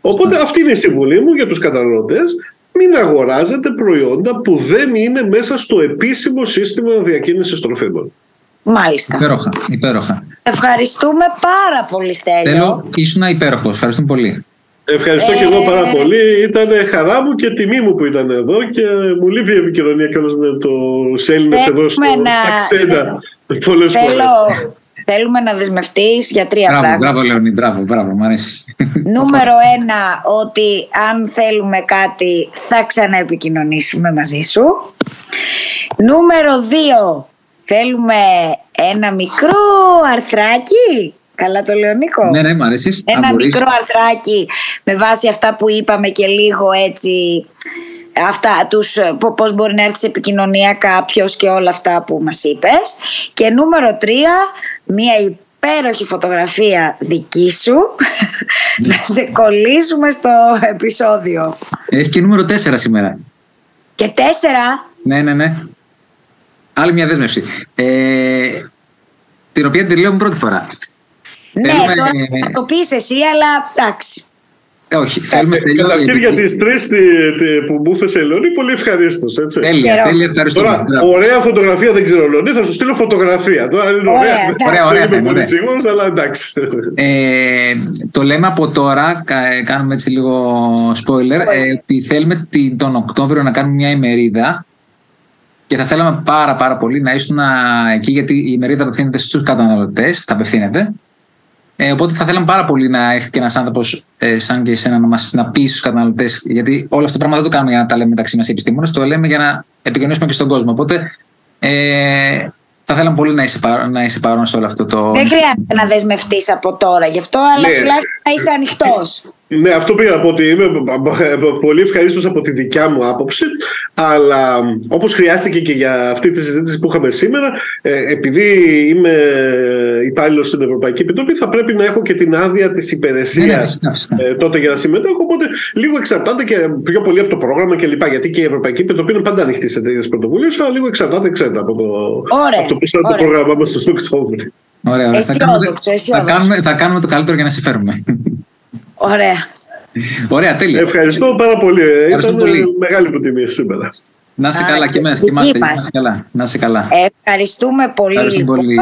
Οπότε αυτή είναι η συμβουλή μου για τους καταναλωτές. Μην αγοράζετε προϊόντα που δεν είναι μέσα στο επίσημο σύστημα διακίνησης τροφίμων. Μάλιστα. Υπέροχα, υπέροχα. Ευχαριστούμε πάρα πολύ, Στέλιο. Θέλω, ήσουν υπέροχος. Ευχαριστούμε πολύ. Ευχαριστώ και εγώ πάρα πολύ. Ήταν χαρά μου και τιμή μου που ήταν εδώ και μου λείπει η επικοινωνία κιόλας με τους Έλληνες εδώ στα ξένα πολλές φορές. Θέλουμε να δεσμευτείς για τρία πράγματα. Μπράβο, Λεωνί, μπράβο, μου αρέσει. Νούμερο 1, ότι αν θέλουμε κάτι θα ξαναεπικοινωνήσουμε μαζί σου. Νούμερο 2, θέλουμε ένα μικρό αρθράκι. Καλά το λέω, Νίκο? Ναι, μ' αρέσει. Ένα μικρό αρθράκι με βάση αυτά που είπαμε και λίγο έτσι, αυτά, πώς μπορεί να έρθει σε επικοινωνία κάποιος και όλα αυτά που μας είπες. Και νούμερο 3, μία υπέροχη φωτογραφία δική σου να σε κολλήσουμε στο επεισόδιο. Έχει και νούμερο 4 σήμερα. Και 4? Ναι. Άλλη μια δέσμευση. Την οποία τη λέω πρώτη φορά. Ναι, θέλουμε... θα το πεις εσύ, αλλά εντάξει. Όχι, θέλουμε Στέλιο. Καταρχήν για τις τρεις που μου έθεσε, Λεωνί, πολύ ευχαρίστως. Τέλεια, ευχαριστώ. Τώρα, ωραία φωτογραφία δεν ξέρω, Λεωνί, θα σου στείλω φωτογραφία. Τώρα είναι ωραία. Δεν είμαι πολύ σίγουρος, αλλά εντάξει. Το λέμε από τώρα, κάνουμε έτσι λίγο spoiler, ότι θέλουμε τον Οκτώβριο να κάνουμε μια ημερίδα. Και θα θέλαμε πάρα πολύ να ήσουν εκεί, γιατί η ημερίδα απευθύνεται στους καταναλωτές, θα απευθύνεται. Οπότε θα θέλαμε πάρα πολύ να έρθει και ένας άνθρωπος σαν και εσένα να πει στους καταναλωτές, γιατί όλα αυτά τα πράγματα δεν το κάνουμε για να τα λέμε μεταξύ μας οι επιστήμονες, το λέμε για να επικοινωνήσουμε και στον κόσμο. Οπότε θα θέλαμε πολύ να είσαι παρόν σε όλο αυτό το... Δεν χρειάζεται να δεσμευτείς από τώρα γι' αυτό, αλλά τουλάχιστον θα είσαι ανοιχτός. Ναι, αυτό πήγα να πω ότι είμαι πολύ ευχαρίστως από τη δικιά μου άποψη, αλλά όπως χρειάστηκε και για αυτή τη συζήτηση που είχαμε σήμερα, επειδή είμαι υπάλληλος στην Ευρωπαϊκή Επιτροπή, θα πρέπει να έχω και την άδεια της υπηρεσίας τότε για να συμμετέχω, οπότε λίγο εξαρτάται και πιο πολύ από το πρόγραμμα κλπ. Γιατί και η Ευρωπαϊκή Επιτροπή είναι πάντα ανοιχτή σε τέτοιες πρωτοβουλίες, αλλά λίγο εξαρτάται από το πώς θα το πρόγραμμά μας στον Οκτώβριο. Ωραία. Θα κάνουμε το καλύτερο για να συμφέρουμε. Ωραία, τέλεια. Ευχαριστώ πάρα πολύ. Ήταν μεγάλη μου τιμή σήμερα. Να είσαι καλά και εμάς. Να είσαι καλά. Ευχαριστούμε πολύ.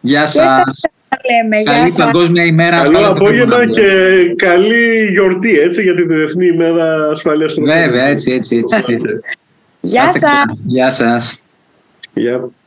Γεια σας. Καλή Παγκόσμια ημέρα. Καλό απόγευμα και καλή γιορτή, έτσι, για τη Διεθνή ημέρα ασφάλειας. Βέβαια, έτσι. Γεια σας. Γεια.